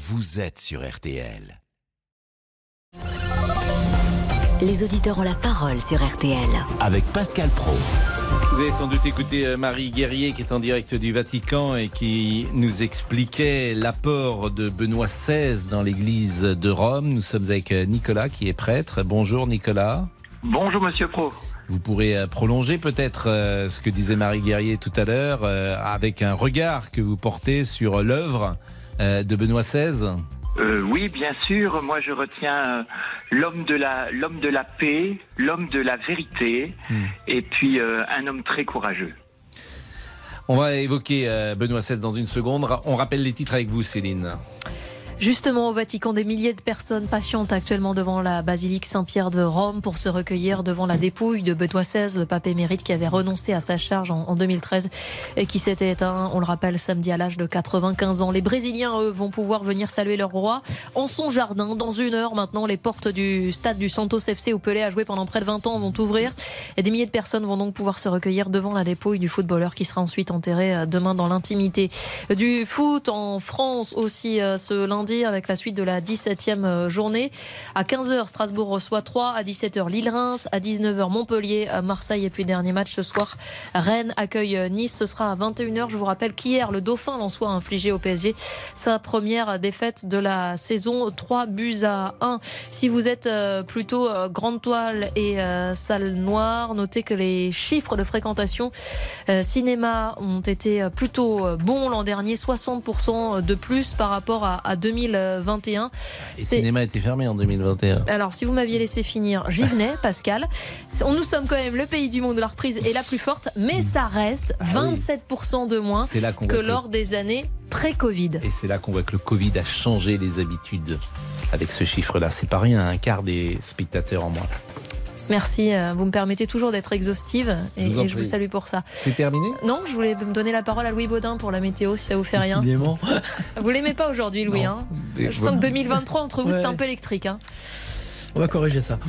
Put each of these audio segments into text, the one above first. vous êtes sur RTL. Les auditeurs ont la parole sur RTL. Avec Pascal Praud. Vous avez sans doute écouté Marie Guerrier qui est en direct du Vatican et qui nous expliquait l'apport de Benoît XVI dans l'église de Rome. Nous sommes avec Nicolas qui est prêtre. Bonjour Nicolas. Bonjour Monsieur Praud. Vous pourrez prolonger peut-être ce que disait Marie Guerrier tout à l'heure avec un regard que vous portez sur l'œuvre de Benoît XVI. Oui, bien sûr. Moi, je retiens l'homme de la paix, l'homme de la vérité, et puis un homme très courageux. On va évoquer Benoît XVI dans une seconde. On rappelle les titres avec vous, Céline. Justement, au Vatican, des milliers de personnes patientent actuellement devant la basilique Saint-Pierre de Rome pour se recueillir devant la dépouille de Benoît XVI, le pape émérite qui avait renoncé à sa charge en 2013 et qui s'était éteint, on le rappelle, samedi à l'âge de 95 ans. Les Brésiliens, eux, vont pouvoir venir saluer leur roi en son jardin. Dans une heure maintenant, les portes du stade du Santos FC où Pelé a joué pendant près de 20 ans vont ouvrir. Et des milliers de personnes vont donc pouvoir se recueillir devant la dépouille du footballeur qui sera ensuite enterré demain dans l'intimité. Du foot en France aussi ce lundi, avec la suite de la 17e journée. À 15h, Strasbourg reçoit 3. À 17h, Lille-Reims. À 19h, Montpellier, Marseille. Et puis, dernier match ce soir, Rennes accueille Nice. Ce sera à 21h. Je vous rappelle qu'hier, le Dauphin Lensois a infligé au PSG sa première défaite de la saison. 3-1. Si vous êtes plutôt grande toile et salle noire, notez que les chiffres de fréquentation cinéma ont été plutôt bons l'an dernier. 60% de plus par rapport à 2021. Et le cinéma était fermé en 2021. Alors, si vous m'aviez laissé finir, j'y venais, Pascal. Nous sommes quand même le pays du monde où la reprise est la plus forte, mais ça reste 27% de moins que lors des années pré-Covid. Et c'est là qu'on voit que le Covid a changé les habitudes. Avec ce chiffre-là, c'est pas rien, un quart des spectateurs en moins. Merci, vous me permettez toujours d'être exhaustive et je vous salue pour ça. C'est terminé ? Non, je voulais me donner la parole à Louis Baudin pour la météo, si ça vous fait rien. Décidément. Vous l'aimez pas aujourd'hui, Louis. Hein. Je sens que 2023, entre vous, c'est un peu électrique. Hein. On va corriger ça.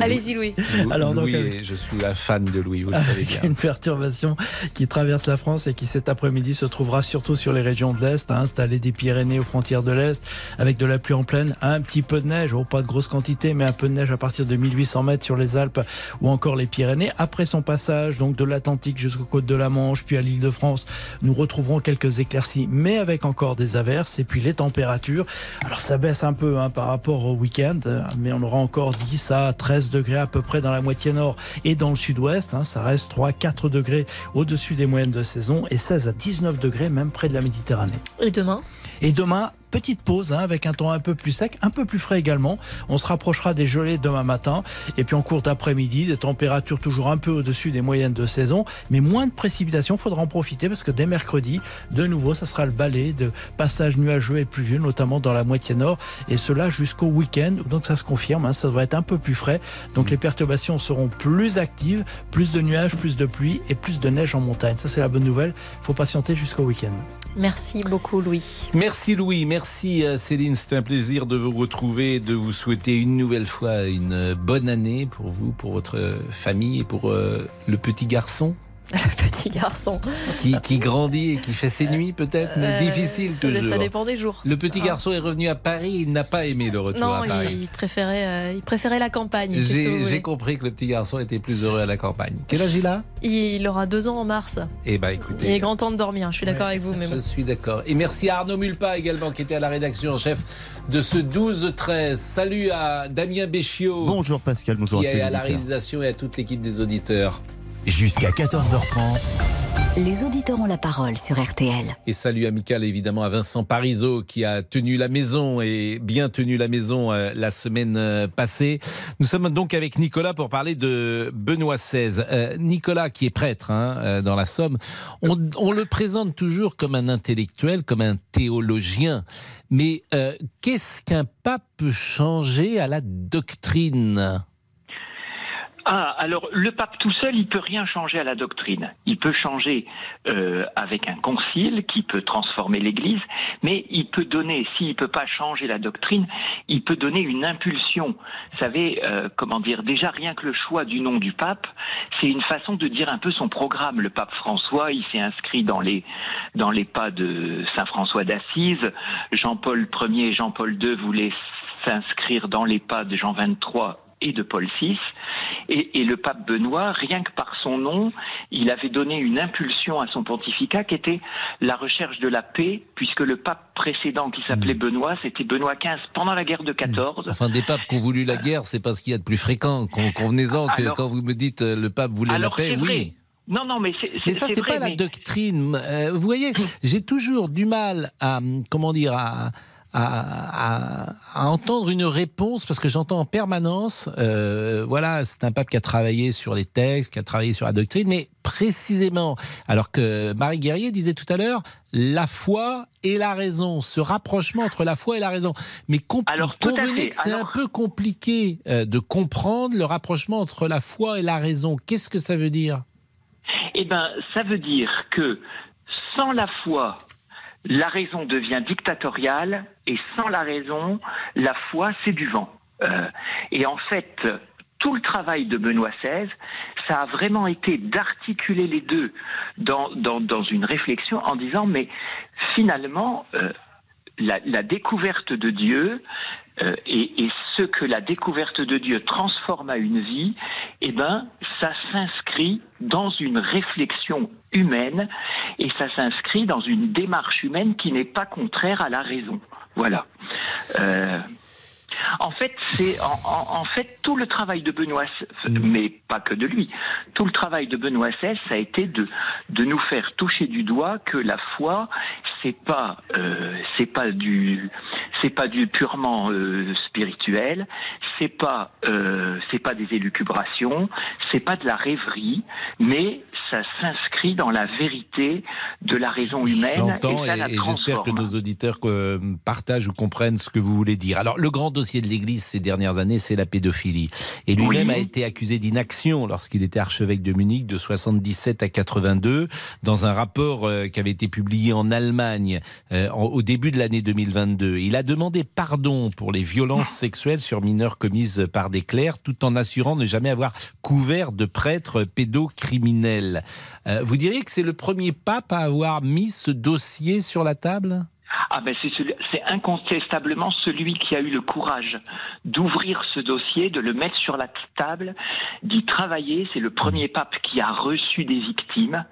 Allez-y, Louis. Alors, donc, Louis, je suis la fan de Louis, vous le savez bien. Une perturbation qui traverse la France et qui cet après-midi se trouvera surtout sur les régions de l'Est, installée des Pyrénées aux frontières de l'Est, avec de la pluie en pleine, un petit peu de neige, pas de grosse quantité, mais un peu de neige à partir de 1800 mètres sur les Alpes ou encore les Pyrénées. Après son passage donc de l'Atlantique jusqu'aux côtes de la Manche, puis à l'île de France, nous retrouverons quelques éclaircies, mais avec encore des averses. Et puis les températures, alors ça baisse un peu par rapport au week-end, mais on aura encore 10 à 13 degrés à peu près dans la moitié nord et dans le sud-ouest. Ça reste 3-4 degrés au-dessus des moyennes de saison et 16 à 19 degrés même près de la Méditerranée. Et demain ? Et demain, petite pause avec un temps un peu plus sec, un peu plus frais également. On se rapprochera des gelées demain matin. Et puis en cours d'après-midi, des températures toujours un peu au-dessus des moyennes de saison. Mais moins de précipitations, il faudra en profiter parce que dès mercredi, de nouveau, ça sera le balai de passages nuageux et pluvieux, notamment dans la moitié nord. Et cela jusqu'au week-end. Donc ça se confirme, ça devrait être un peu plus frais. Donc les perturbations seront plus actives, plus de nuages, plus de pluie et plus de neige en montagne. Ça, c'est la bonne nouvelle. Il faut patienter jusqu'au week-end. Merci beaucoup, Louis. Merci, Louis. Merci Céline, c'était un plaisir de vous retrouver, de vous souhaiter une nouvelle fois une bonne année pour vous, pour votre famille et pour le petit garçon. Le petit garçon. Qui grandit et qui fait ses nuits peut-être, mais difficile toujours. Ça dépend des jours. Le petit garçon est revenu à Paris, il n'a pas aimé le retour à Paris. Non, il préférait la campagne. J'ai compris que le petit garçon était plus heureux à la campagne. Quel âge il a ? Il aura 2 ans en mars. Eh ben, écoutez, il est grand temps de dormir, je suis d'accord avec vous. Mais je suis d'accord. Et merci à Arnaud Mulpa également qui était à la rédaction en chef de ce 12-13. Salut à Damien Béchiot. Bonjour Pascal, bonjour à tous. Et à la réalisation et à toute l'équipe des auditeurs. Jusqu'à 14h30. Les auditeurs ont la parole sur RTL. Et salut amical évidemment à Vincent Parizeau qui a tenu la maison et bien tenu la maison la semaine passée. Nous sommes donc avec Nicolas pour parler de Benoît XVI. Nicolas qui est prêtre dans la Somme, on le présente toujours comme un intellectuel, comme un théologien. Mais qu'est-ce qu'un pape peut changer à la doctrine ? Ah, alors le pape tout seul, il peut rien changer à la doctrine. Il peut changer avec un concile qui peut transformer l'Église, mais il peut donner, s'il peut pas changer la doctrine, il peut donner une impulsion. Vous savez, déjà rien que le choix du nom du pape, c'est une façon de dire un peu son programme. Le pape François, il s'est inscrit dans les pas de Saint François d'Assise. Jean-Paul Ier et Jean-Paul II voulaient s'inscrire dans les pas de Jean XXIII et de Paul VI, et le pape Benoît, rien que par son nom, il avait donné une impulsion à son pontificat qui était la recherche de la paix, puisque le pape précédent qui s'appelait Benoît, c'était Benoît XV pendant la guerre de 14. Enfin, des papes qui ont voulu la guerre, c'est pas ce qu'il y a de plus fréquent, convenez-en, que quand vous me dites le pape voulait la paix, oui. Non, mais c'est ça, c'est pas la doctrine. Vous voyez, j'ai toujours du mal à, à entendre une réponse, parce que j'entends en permanence, voilà, c'est un pape qui a travaillé sur les textes, qui a travaillé sur la doctrine, mais précisément, alors que Marie Guerrier disait tout à l'heure, la foi et la raison, ce rapprochement entre la foi et la raison. Mais convenez que c'est un peu compliqué de comprendre le rapprochement entre la foi et la raison. Qu'est-ce que ça veut dire ? Eh bien, ça veut dire que sans la foi, la raison devient dictatoriale, et sans la raison, la foi, c'est du vent. Et en fait, tout le travail de Benoît XVI, ça a vraiment été d'articuler les deux dans une réflexion en disant, mais finalement, la découverte de Dieu... et ce que la découverte de Dieu transforme à une vie, eh ben, ça s'inscrit dans une réflexion humaine et ça s'inscrit dans une démarche humaine qui n'est pas contraire à la raison. Voilà. En fait, c'est en fait tout le travail de Benoît, mais pas que de lui. Tout le travail de Benoît XVI, ça a été de nous faire toucher du doigt que la foi, c'est pas du purement spirituel, c'est pas des élucubrations, c'est pas de la rêverie, mais ça s'inscrit dans la vérité de la raison humaine. Et j'espère que nos auditeurs partagent ou comprennent ce que vous voulez dire. Alors, le grand dossier de l'Église ces dernières années, c'est la pédophilie. Et lui-même a été accusé d'inaction lorsqu'il était archevêque de Munich de 77 à 82, dans un rapport qui avait été publié en Allemagne au début de l'année 2022. Il a demandé pardon pour les violences sexuelles sur mineurs commises par des clercs, tout en assurant ne jamais avoir couvert de prêtres pédocriminels. Vous diriez que c'est le premier pape à avoir mis ce dossier sur la table ? Ah ben c'est incontestablement celui qui a eu le courage d'ouvrir ce dossier, de le mettre sur la table, d'y travailler. C'est le premier pape qui a reçu des victimes,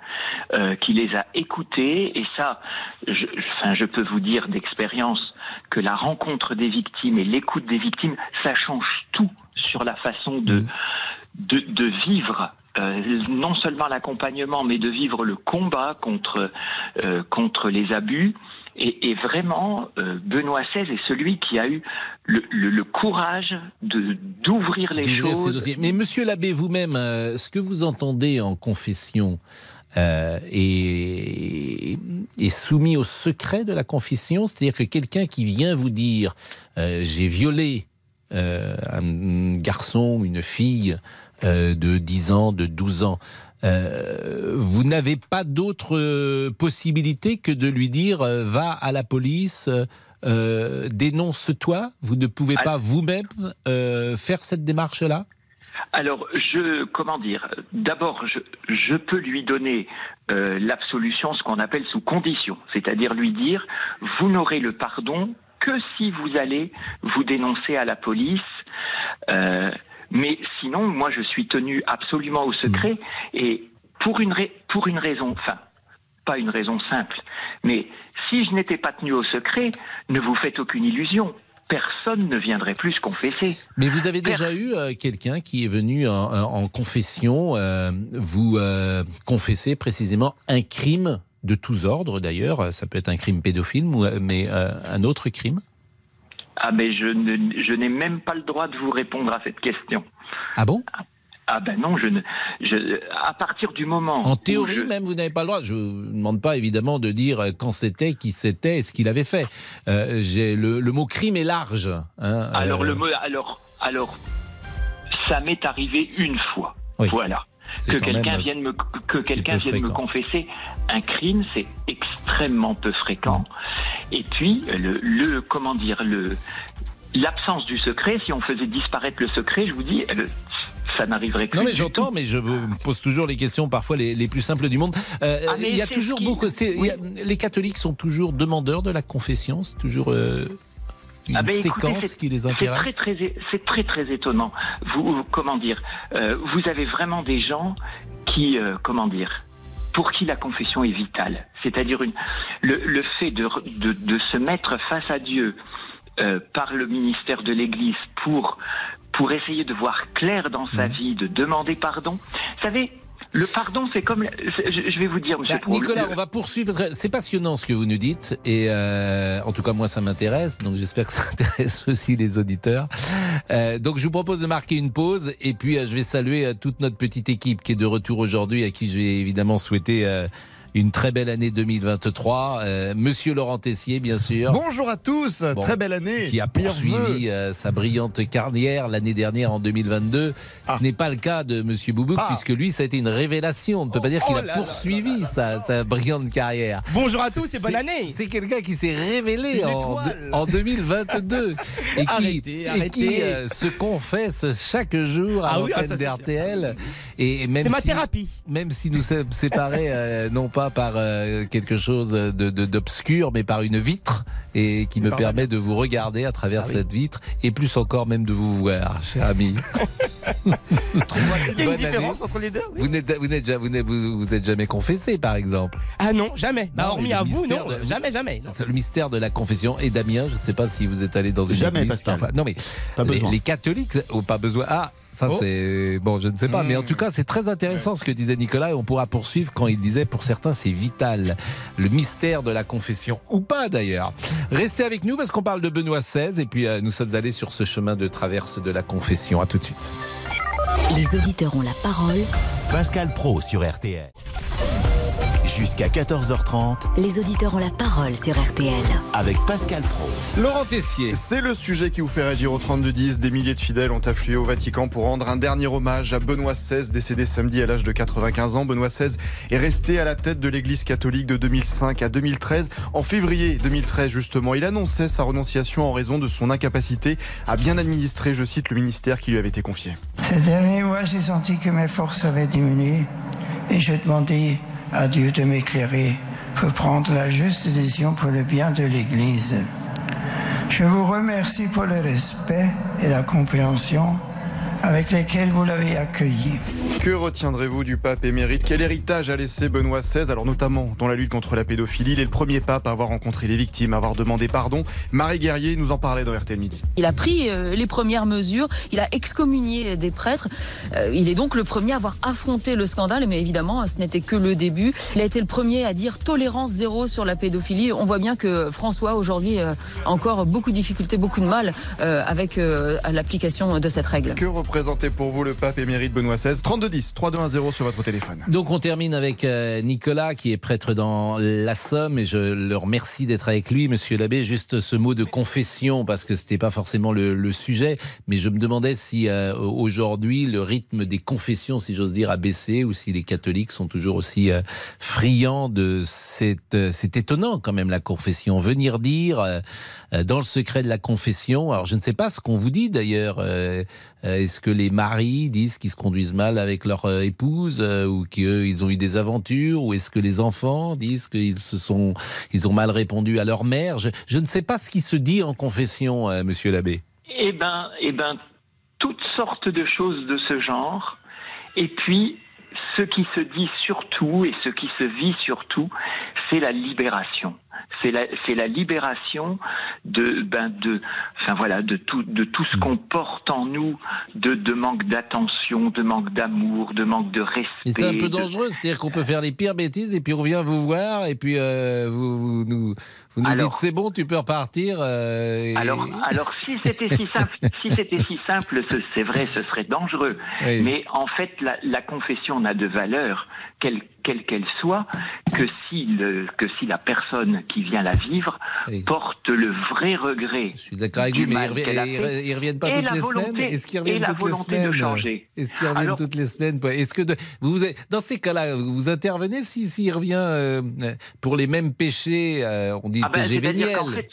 qui les a écoutées. Et ça, je peux vous dire d'expérience que la rencontre des victimes et l'écoute des victimes, ça change tout sur la façon de vivre. Non seulement l'accompagnement, mais de vivre le combat contre les abus. Et vraiment, Benoît XVI est celui qui a eu le courage d'ouvrir les choses. Mais monsieur l'abbé, vous-même, ce que vous entendez en confession est soumis au secret de la confession, c'est-à-dire que quelqu'un qui vient vous dire « j'ai violé un garçon, une fille », de 10 ans, de 12 ans. Vous n'avez pas d'autre possibilité que de lui dire « va à la police, dénonce-toi ». Vous ne pouvez pas vous-même faire cette démarche-là ? Alors, d'abord, je peux lui donner l'absolution, ce qu'on appelle sous condition, c'est-à-dire lui dire « vous n'aurez le pardon que si vous allez vous dénoncer à la police ». Mais sinon, moi, je suis tenu absolument au secret, et pour une raison, enfin, pas une raison simple, mais si je n'étais pas tenu au secret, ne vous faites aucune illusion, personne ne viendrait plus se confesser. Mais vous avez déjà eu quelqu'un qui est venu en confession, vous confesser précisément un crime de tous ordres, d'ailleurs, ça peut être un crime pédophile, mais un autre crime ? Ah mais je n'ai même pas le droit de vous répondre à cette question. Ah bon ? Ah ben non, à partir du moment... En théorie même, vous n'avez pas le droit. Je ne vous demande pas évidemment de dire quand c'était, qui c'était, ce qu'il avait fait. Le mot crime est large. Hein, alors ça m'est arrivé une fois. Oui. Voilà. C'est que quelqu'un vienne me confesser un crime, c'est extrêmement peu fréquent. Et puis, l'absence du secret, si on faisait disparaître le secret, je vous dis, ça n'arriverait que. Non, mais j'entends, mais je me pose toujours les questions, parfois les plus simples du monde. Il y a toujours beaucoup. Les catholiques sont toujours demandeurs de la confession, c'est toujours. Une séquence qui les intéresse. C'est très étonnant. Vous avez vraiment des gens qui, pour qui la confession est vitale. C'est-à-dire le fait de se mettre face à Dieu par le ministère de l'Église pour essayer de voir clair dans sa vie, de demander pardon. Vous savez. Le pardon, c'est comme... Je vais vous dire, monsieur Praud, Nicolas, on va poursuivre. C'est passionnant ce que vous nous dites. Et en tout cas, moi, ça m'intéresse. Donc, j'espère que ça intéresse aussi les auditeurs. Donc, je vous propose de marquer une pause. Et puis, je vais saluer toute notre petite équipe qui est de retour aujourd'hui, à qui je vais évidemment souhaiter... une très belle année 2023. Monsieur Laurent Tessier, bien sûr. Bonjour à tous, très belle année. Qui a poursuivi sa brillante carrière l'année dernière en 2022. Ce n'est pas le cas de Monsieur Boubouk, puisque lui, ça a été une révélation. On ne peut pas dire qu'il a poursuivi sa brillante carrière. Bonjour à tous et bonne année. C'est quelqu'un qui s'est révélé en 2022 et qui se confesse chaque jour à l'antenne d'RTL. C'est ma thérapie. Même si nous sommes séparés, non pas par quelque chose d'obscur, mais par une vitre, et qui me permet de vous regarder à travers cette vitre, et plus encore même de vous voir, cher ami. Il y a une différence entre les deux. Oui. Vous êtes jamais confessé, par exemple. Ah non, jamais. Hormis à vous, non. Jamais. C'est le mystère de la confession. Et Damien, je ne sais pas si vous êtes allé dans une église. Enfin, non, mais les catholiques n'ont pas besoin. Ah, ça c'est... Bon, je ne sais pas. Mais en tout cas, c'est très intéressant ce que disait Nicolas, et on pourra poursuivre quand il disait, pour certains, c'est vital. Le mystère de la confession. Ou pas, d'ailleurs. Restez avec nous parce qu'on parle de Benoît XVI, et puis nous sommes allés sur ce chemin de traverse de la confession. À tout de suite. Les auditeurs ont la parole. Pascal Praud sur RTL. Jusqu'à 14h30, les auditeurs ont la parole sur RTL. Avec Pascal Praud. Laurent Tessier. C'est le sujet qui vous fait réagir au 32-10. Des milliers de fidèles ont afflué au Vatican pour rendre un dernier hommage à Benoît XVI, décédé samedi à l'âge de 95 ans. Benoît XVI est resté à la tête de l'Église catholique de 2005 à 2013. En février 2013, justement, il annonçait sa renonciation en raison de son incapacité à bien administrer, je cite, le ministère qui lui avait été confié. Cette année, moi, j'ai senti que mes forces avaient diminué et j'ai demandé à Dieu de m'éclairer pour prendre la juste décision pour le bien de l'Église. Je vous remercie pour le respect et la compréhension avec lesquels vous l'avez accueilli. Que retiendrez-vous du pape émérite ? Quel héritage a laissé Benoît XVI ? Alors notamment dans la lutte contre la pédophilie, il est le premier pape à avoir rencontré les victimes, à avoir demandé pardon. Marie Guerrier nous en parlait dans RTL Midi. Il a pris les premières mesures, il a excommunié des prêtres, il est donc le premier à avoir affronté le scandale, mais évidemment ce n'était que le début. Il a été le premier à dire tolérance zéro sur la pédophilie. On voit bien que François aujourd'hui a encore beaucoup de difficultés, beaucoup de mal avec l'application de cette règle. Que présenter pour vous le pape émérite Benoît XVI. 3210, 3210 sur votre téléphone. Donc on termine avec Nicolas qui est prêtre dans la Somme, et je le remercie d'être avec lui, monsieur l'abbé. Juste ce mot de confession, parce que c'était pas forcément le sujet, mais je me demandais si aujourd'hui le rythme des confessions, si j'ose dire, a baissé, ou si les catholiques sont toujours aussi friands de cette... c'est étonnant quand même, la confession. Venir dire dans le secret de la confession, alors je ne sais pas ce qu'on vous dit d'ailleurs, est-ce que les maris disent qu'ils se conduisent mal avec leur épouse, ou qu'ils ont eu des aventures, ou est-ce que les enfants disent qu'ils ont mal répondu à leur mère ? Je ne sais pas ce qui se dit en confession, monsieur l'abbé. Eh ben, toutes sortes de choses de ce genre. Et puis, ce qui se dit surtout et ce qui se vit surtout, c'est la libération. C'est la libération de tout ce qu'on porte en nous, de manque d'attention, de manque d'amour, de manque de respect. Mais c'est un peu dangereux, c'est-à-dire qu'on peut faire les pires bêtises et puis on vient vous voir et puis vous nous dites c'est bon, tu peux repartir. Alors si c'était si simple, c'est vrai, ce serait dangereux. Oui. Mais en fait, la confession n'a de valeur qu'elle quelle qu'elle soit, que si la personne qui vient la vivre porte le vrai regret. Je suis d'accord avec lui, mais ils ne reviennent pas toutes les semaines. Est-ce qu'ils reviennent toutes les semaines? Est-ce qu'ils reviennent toutes les semaines? Dans ces cas-là, vous intervenez s'il revient pour les mêmes péchés, on dit péché véniel. En fait,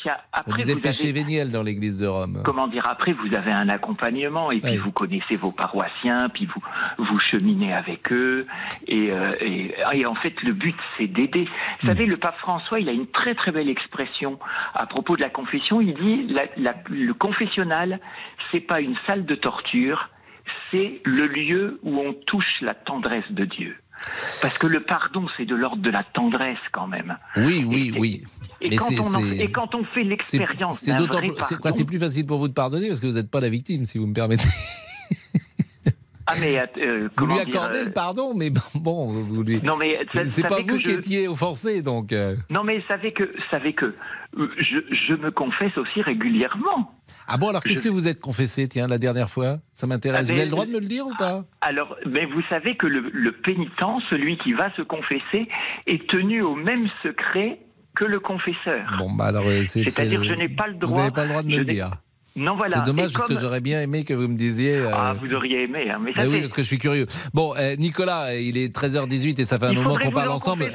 on disait péché véniel dans l'église de Rome. Comment dire, après, vous avez un accompagnement, et puis vous connaissez vos paroissiens, puis vous cheminez avec eux, et en fait, le but, c'est d'aider. Vous savez, le pape François, il a une très très belle expression à propos de la confession. Il dit, le confessionnal, c'est pas une salle de torture, c'est le lieu où on touche la tendresse de Dieu. Parce que le pardon, c'est de l'ordre de la tendresse, quand même. Oui. Et quand on fait l'expérience d'un vrai pardon... C'est plus facile pour vous de pardonner, parce que vous n'êtes pas la victime, si vous me permettez. Vous lui accordez le pardon, mais bon, vous lui... Non, mais c'est pas vous qui étiez offensé, donc... Non, mais savez que je me confesse aussi régulièrement. Ah bon, alors qu'est-ce que vous êtes confessé, tiens, la dernière fois? Ça m'intéresse. Vous avez le droit de me le dire ou pas? Alors, mais vous savez que le pénitent, celui qui va se confesser, est tenu au même secret que le confesseur. Bon, bah alors... C'est-à-dire, je n'ai pas le droit... Vous n'avez pas le droit de me le dire. Non, voilà. C'est dommage parce que j'aurais bien aimé que vous me disiez... Ah, vous auriez aimé, hein, mais ça oui, parce que je suis curieux. Bon, Nicolas, il est 13h18 et ça fait un moment qu'on parle ensemble.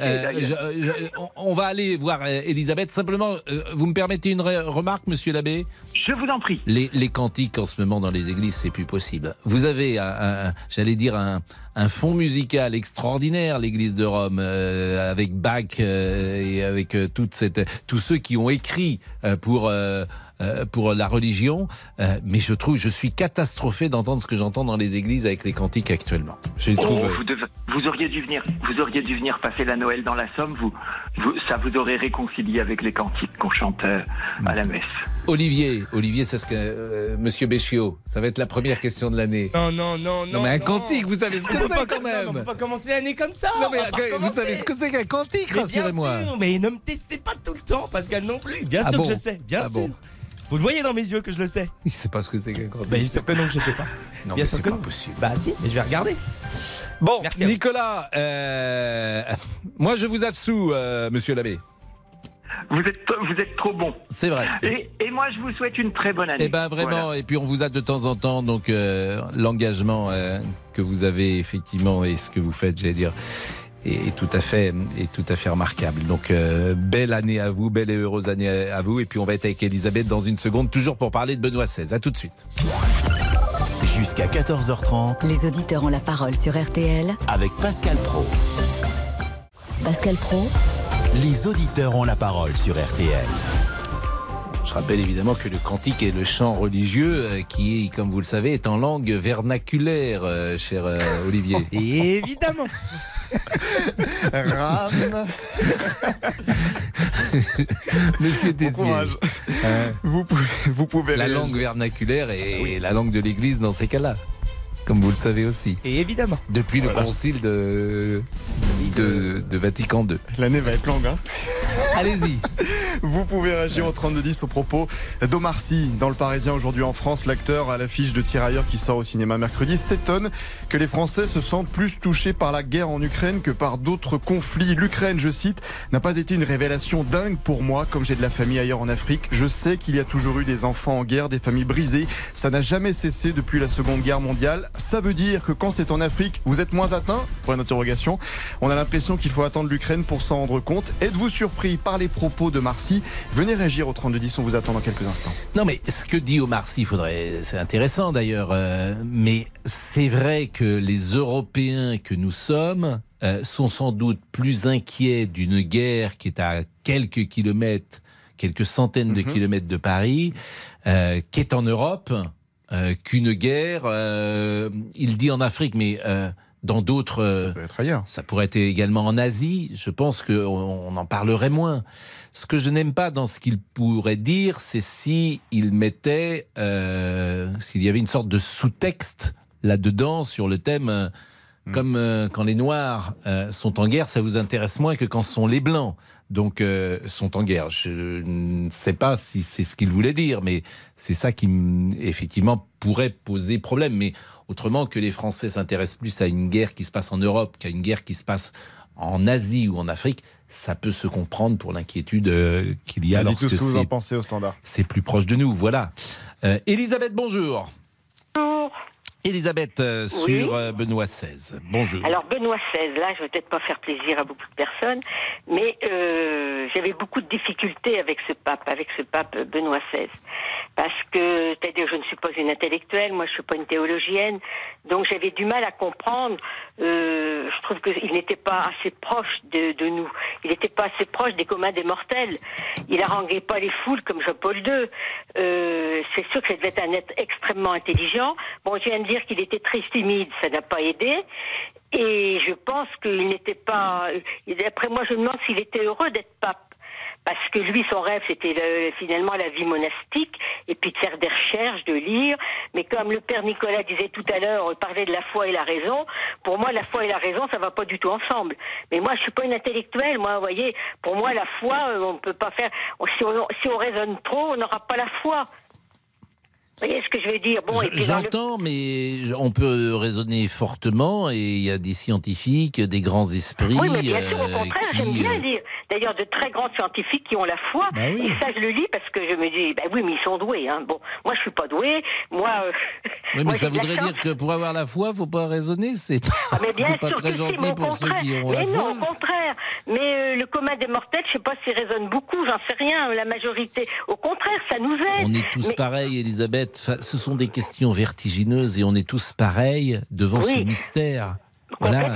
On va aller voir Elisabeth. Simplement, vous me permettez une remarque, monsieur l'abbé? Je vous en prie. Les cantiques en ce moment dans les églises, c'est plus possible. Vous avez, j'allais dire, un fond musical extraordinaire, l'église de Rome, avec Bach et avec tous ceux qui ont écrit pour la religion, mais je suis catastrophé d'entendre ce que j'entends dans les églises avec les cantiques actuellement. Vous auriez dû venir passer la Noël dans la Somme, ça vous aurait réconcilié avec les cantiques qu'on chante à la messe. Olivier, c'est ce que monsieur Béchiot, ça va être la première question de l'année. Non, mais un cantique, vous savez ce que c'est quand même. On ne peut pas commencer l'année comme ça. Non, mais vous savez ce que c'est qu'un cantique, rassurez-moi. Bien sûr, mais ne me testez pas tout le temps, Pascal non plus. Bien sûr que je sais, bien sûr. Vous le voyez dans mes yeux que je le sais. Il ne sait pas ce que c'est qu'un cantique. Bien sûr que non, je ne sais pas. Non, mais c'est pas possible. Bah si, mais je vais regarder. Bon, merci Nicolas, moi je vous absous, monsieur l'abbé. Vous êtes trop bon. C'est vrai. Et moi, je vous souhaite une très bonne année. Eh bien, vraiment. Voilà. Et puis, on vous a de temps en temps. Donc, l'engagement que vous avez, effectivement, et ce que vous faites, j'allais dire, est tout à fait remarquable. Donc, belle année à vous, belle et heureuse année à vous. Et puis, on va être avec Elisabeth dans une seconde, toujours pour parler de Benoît XVI. À tout de suite. Jusqu'à 14h30. Les auditeurs ont la parole sur RTL. Avec Pascal Praud. Pascal Praud. Les auditeurs ont la parole sur RTL. Je rappelle évidemment que le cantique est le chant religieux qui, comme vous le savez, est en langue vernaculaire, cher Olivier. Et évidemment. Rame. Monsieur Tézier, vous pouvez la langue vernaculaire est la langue de l'Église dans ces cas-là. Comme vous le savez aussi. Et évidemment. Depuis le concile de Vatican II. L'année va être longue, hein. Allez-y. Vous pouvez réagir au 32-10 au propos d'Omar Sy dans Le Parisien aujourd'hui en France. L'acteur à l'affiche de Tirailleurs qui sort au cinéma mercredi s'étonne que les Français se sentent plus touchés par la guerre en Ukraine que par d'autres conflits. L'Ukraine, je cite, n'a pas été une révélation dingue pour moi. Comme j'ai de la famille ailleurs en Afrique, je sais qu'il y a toujours eu des enfants en guerre, des familles brisées. Ça n'a jamais cessé depuis la Seconde Guerre mondiale. Ça veut dire que quand c'est en Afrique, vous êtes moins atteint? Point d'interrogation. On a l'impression qu'il faut attendre l'Ukraine pour s'en rendre compte. Êtes-vous surpris par les propos de Marseille? Venez réagir au 32-10, on vous attend dans quelques instants. Non mais ce que dit Omar Sy, c'est intéressant d'ailleurs, mais c'est vrai que les Européens que nous sommes sont sans doute plus inquiets d'une guerre qui est à quelques kilomètres, quelques centaines de kilomètres de Paris, qui est en Europe, qu'une guerre, il dit en Afrique, mais... dans d'autres, ça peut être ailleurs. Ça pourrait être également en Asie. Je pense qu'on en parlerait moins. Ce que je n'aime pas dans ce qu'il pourrait dire, c'est s'il y avait une sorte de sous-texte là-dedans sur le thème, comme quand les Noirs sont en guerre, ça vous intéresse moins que quand sont les Blancs. Donc, sont en guerre. Je ne sais pas si c'est ce qu'il voulait dire, mais c'est ça qui, effectivement, pourrait poser problème. Mais autrement que les Français s'intéressent plus à une guerre qui se passe en Europe qu'à une guerre qui se passe en Asie ou en Afrique, ça peut se comprendre pour l'inquiétude qu'il y a lorsque c'est, vous en pensez au standard. C'est plus proche de nous, voilà. Elisabeth, bonjour. Bonjour. Elisabeth, sur Benoît XVI. Bonjour. Alors, Benoît XVI, là, je vais peut-être pas faire plaisir à beaucoup de personnes, mais j'avais beaucoup de difficultés avec ce pape Benoît XVI. Parce que, c'est-à-dire, je ne suis pas une intellectuelle, moi, je suis pas une théologienne, donc j'avais du mal à comprendre. Je trouve qu'il n'était pas assez proche de nous. Il n'était pas assez proche des communs des mortels. Il haranguait pas les foules comme Jean-Paul II. C'est sûr que ça devait être un être extrêmement intelligent. Bon, je viens de dire qu'il était très timide, ça n'a pas aidé. Et je pense qu'il n'était pas... Après, moi, je me demande s'il était heureux d'être pape. Parce que lui, son rêve, c'était finalement la vie monastique, et puis de faire des recherches, de lire. Mais comme le père Nicolas disait tout à l'heure, parlait de la foi et la raison, pour moi, la foi et la raison, ça va pas du tout ensemble. Mais moi, je suis pas une intellectuelle, moi, vous voyez. Pour moi, la foi, on peut pas faire... Si on raisonne trop, on n'aura pas la foi. Vous voyez ce que je veux dire? Bon, j'entends, mais on peut raisonner fortement, et il y a des scientifiques, des grands esprits... Oui, mais bien sûr, au contraire, j'aime bien dire. D'ailleurs, de très grands scientifiques qui ont la foi, bah oui. Et ça je le lis parce que je me dis, bah oui, mais ils sont doués. Hein. Bon, moi je suis pas doué, moi... Oui, mais moi, ça voudrait dire que pour avoir la foi, faut pas raisonner, c'est pas, ah, mais bien c'est pas sûr, très gentil si, pour ceux qui ont la foi. Mais non, au contraire, mais le commun des mortels, je sais pas s'ils raisonnent beaucoup, j'en sais rien, la majorité. Au contraire, ça nous aide. On est tous pareils, Elisabeth, enfin, ce sont des questions vertigineuses et on est tous pareils devant ce mystère. Voilà,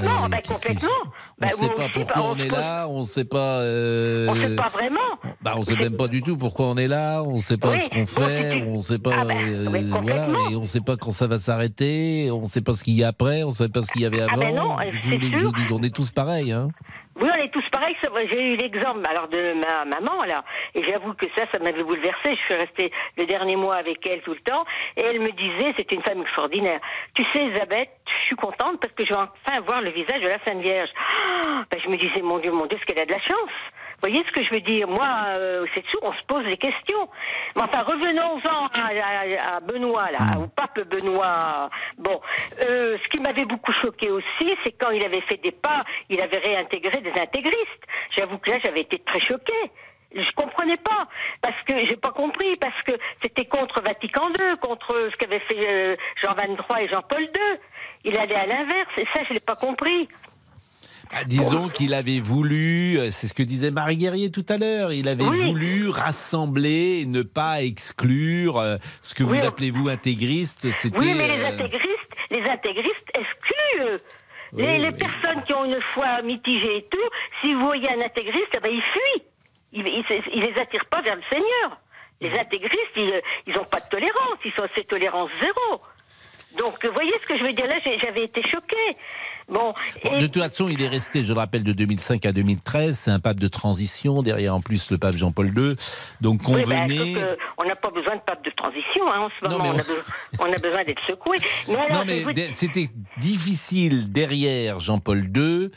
complètement, complètement. On ne sait pas pourquoi on est là, on ne sait pas... On ne sait pas vraiment. Bah, on ne sait même pas du tout pourquoi on est là, on ne sait pas ce qu'on fait, on ne sait pas... voilà, et on ne sait pas quand ça va s'arrêter, on ne sait pas ce qu'il y a après, on ne sait pas ce qu'il y avait avant. Ah ben non, c'est sûr. On est tous pareils, hein. Oui, on est tous pareils. J'ai eu l'exemple alors de ma maman, là, et j'avoue que ça m'avait bouleversée. Je suis restée le dernier mois avec elle tout le temps, et elle me disait, c'était une femme extraordinaire, tu sais, Elisabeth, je suis contente parce que je vais enfin voir le visage de la Sainte Vierge. Oh, ben, je me disais, mon Dieu, est-ce qu'elle a de la chance? Vous voyez ce que je veux dire? Moi, c'est sûr, on se pose des questions. Mais enfin, revenons-en à Benoît, là, au pape Benoît. Bon, ce qui m'avait beaucoup choqué aussi, c'est quand il avait fait des pas, il avait réintégré des intégristes. J'avoue que là, j'avais été très choquée. Je comprenais pas, parce que j'ai pas compris, parce que c'était contre Vatican II, contre ce qu'avaient fait Jean XXIII et Jean-Paul II. Il allait à l'inverse, et ça, je l'ai pas compris. Ah, disons qu'il avait voulu, c'est ce que disait Marie Guerrier tout à l'heure, il avait voulu rassembler et ne pas exclure ce que vous appelez vous intégriste. C'était, oui, mais les intégristes excluent. Oui, les personnes qui ont une foi mitigée et tout, si vous voyez un intégriste, ben il fuit. Il ne les attire pas vers le Seigneur. Les intégristes, ils n'ont pas de tolérance, ils sont assez tolérance zéro. Donc, vous voyez ce que je veux dire là, j'avais été choquée. Bon, de toute façon, il est resté, je le rappelle, de 2005 à 2013. C'est un pape de transition. Derrière, en plus, le pape Jean-Paul II. Donc, convenez... on n'a pas besoin de pape de transition, hein, en ce moment. Non, on a besoin d'être secoué. C'était difficile, derrière Jean-Paul II,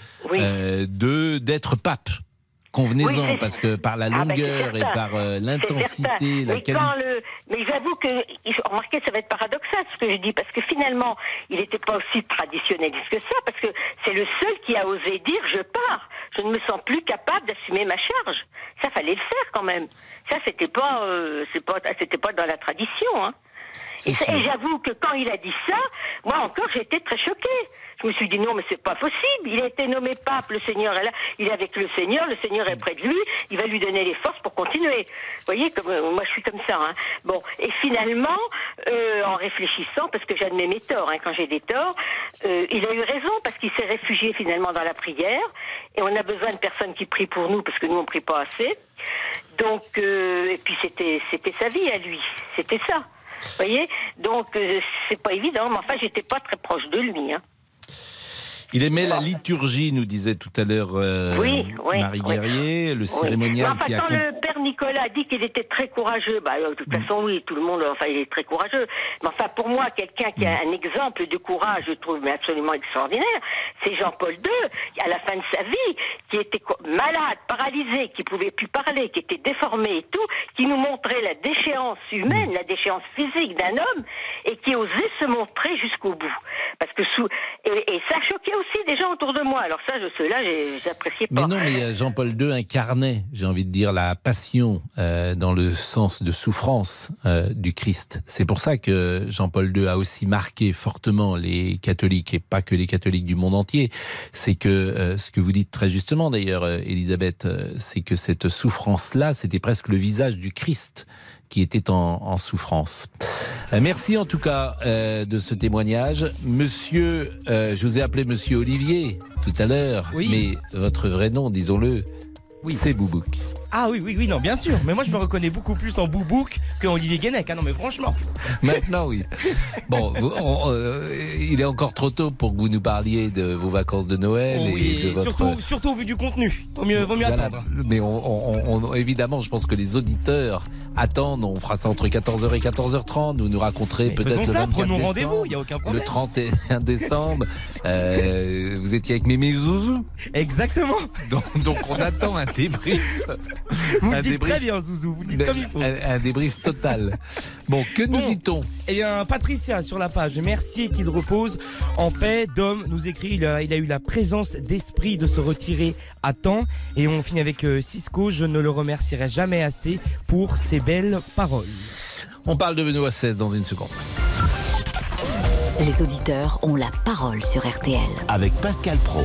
d'être pape. Convenez-en, parce que par la longueur et par l'intensité, la qualité... Mais j'avoue que, remarquez, ça va être paradoxal ce que je dis, parce que finalement, il n'était pas aussi traditionnaliste que ça, parce que c'est le seul qui a osé dire « je pars, je ne me sens plus capable d'assumer ma charge ». Ça, fallait le faire quand même. Ça, c'était pas dans la tradition, hein. Et j'avoue que quand il a dit ça, moi encore, j'étais très choquée. Je me suis dit non, mais c'est pas possible. Il a été nommé pape, le Seigneur est là, il est avec le Seigneur est près de lui, il va lui donner les forces pour continuer. Vous voyez, comme moi je suis comme ça. Hein. Bon, et finalement, en réfléchissant, parce que j'admets mes torts, hein, quand j'ai des torts, il a eu raison parce qu'il s'est réfugié finalement dans la prière. Et on a besoin de personnes qui prient pour nous parce que nous on prie pas assez. Donc, et puis c'était sa vie à lui, c'était ça. Vous voyez, donc c'est pas évident, mais enfin j'étais pas très proche de lui, hein. Il aimait la liturgie, nous disait tout à l'heure Marie Guerrier, le cérémonial qui a... Nicolas a dit qu'il était très courageux. Bah, de toute façon, oui, tout le monde, enfin, il est très courageux. Mais enfin, pour moi, quelqu'un qui a un exemple de courage, je trouve, mais absolument extraordinaire, c'est Jean-Paul II, à la fin de sa vie, qui était malade, paralysé, qui pouvait plus parler, qui était déformé et tout, qui nous montrait la déchéance humaine, la déchéance physique d'un homme, et qui osait se montrer jusqu'au bout. Parce que et ça choquait aussi des gens autour de moi. Alors ça, ceux-là, j'appréciais pas. Mais non, mais Jean-Paul II incarnait, j'ai envie de dire, la passion dans le sens de souffrance du Christ. C'est pour ça que Jean-Paul II a aussi marqué fortement les catholiques, et pas que les catholiques du monde entier. C'est que, ce que vous dites très justement d'ailleurs, Elisabeth, c'est que cette souffrance-là, c'était presque le visage du Christ qui était en souffrance. Merci en tout cas de ce témoignage. Monsieur, je vous ai appelé Monsieur Olivier tout à l'heure, oui. Mais votre vrai nom, disons-le, oui. C'est Boubouk. Ah oui, non, bien sûr. Mais moi, je me reconnais beaucoup plus en Boubouk qu'en Olivier Guénec. Ah non, mais franchement. Maintenant, oui. Bon, il est encore trop tôt pour que vous nous parliez de vos vacances de Noël. Oui, et de votre... surtout au vu du contenu. Vaut mieux attendre. Mais évidemment, je pense que les auditeurs attendent. On fera ça entre 14h et 14h30. Vous nous raconterez peut-être le 24 décembre. Il n'y a aucun problème. Le 31 décembre. Vous étiez avec Mimi Zouzou. Exactement. Donc on attend un débrief. Vous le dites très bien, Zouzou, vous le dites comme il faut. Un débrief total. Bon, que nous dit-on ? Eh bien, Patricia, sur la page, merci qu'il repose en paix. Dom nous écrit, il a eu la présence d'esprit de se retirer à temps. Et on finit avec Cisco, je ne le remercierai jamais assez pour ses belles paroles. On parle de Benoît XVI dans une seconde. Les auditeurs ont la parole sur RTL. Avec Pascal Praud.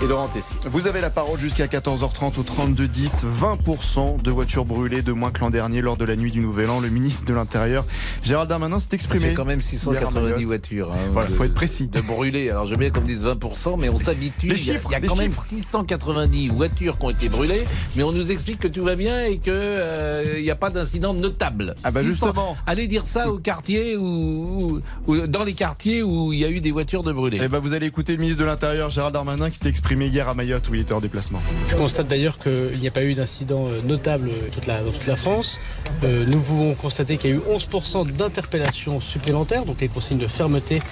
Et Laurent Tessy. Vous avez la parole jusqu'à 14h30 au 32-10. 20% de voitures brûlées de moins que l'an dernier lors de la nuit du Nouvel An. Le ministre de l'Intérieur, Gérald Darmanin, s'est exprimé. C'est quand même 690 voitures. Hein, voilà, faut être précis. De brûlées. Alors, je veux bien qu'on me dise 20%, mais on s'habitue. Il y a quand même 690 voitures qui ont été brûlées, mais on nous explique que tout va bien et qu'il n'y a pas d'incident notable. Ah bah justement. Allez dire ça au quartier ou dans les quartiers où il y a eu des voitures de brûlées. Et bah vous allez écouter le ministre de l'Intérieur, Gérald Darmanin, qui s'est exprimé hier à Mayotte où il était en déplacement. Je constate d'ailleurs qu'il n'y a pas eu d'incident notable dans toute la France. Nous pouvons constater qu'il y a eu 11% d'interpellations supplémentaires, donc les consignes de fermeté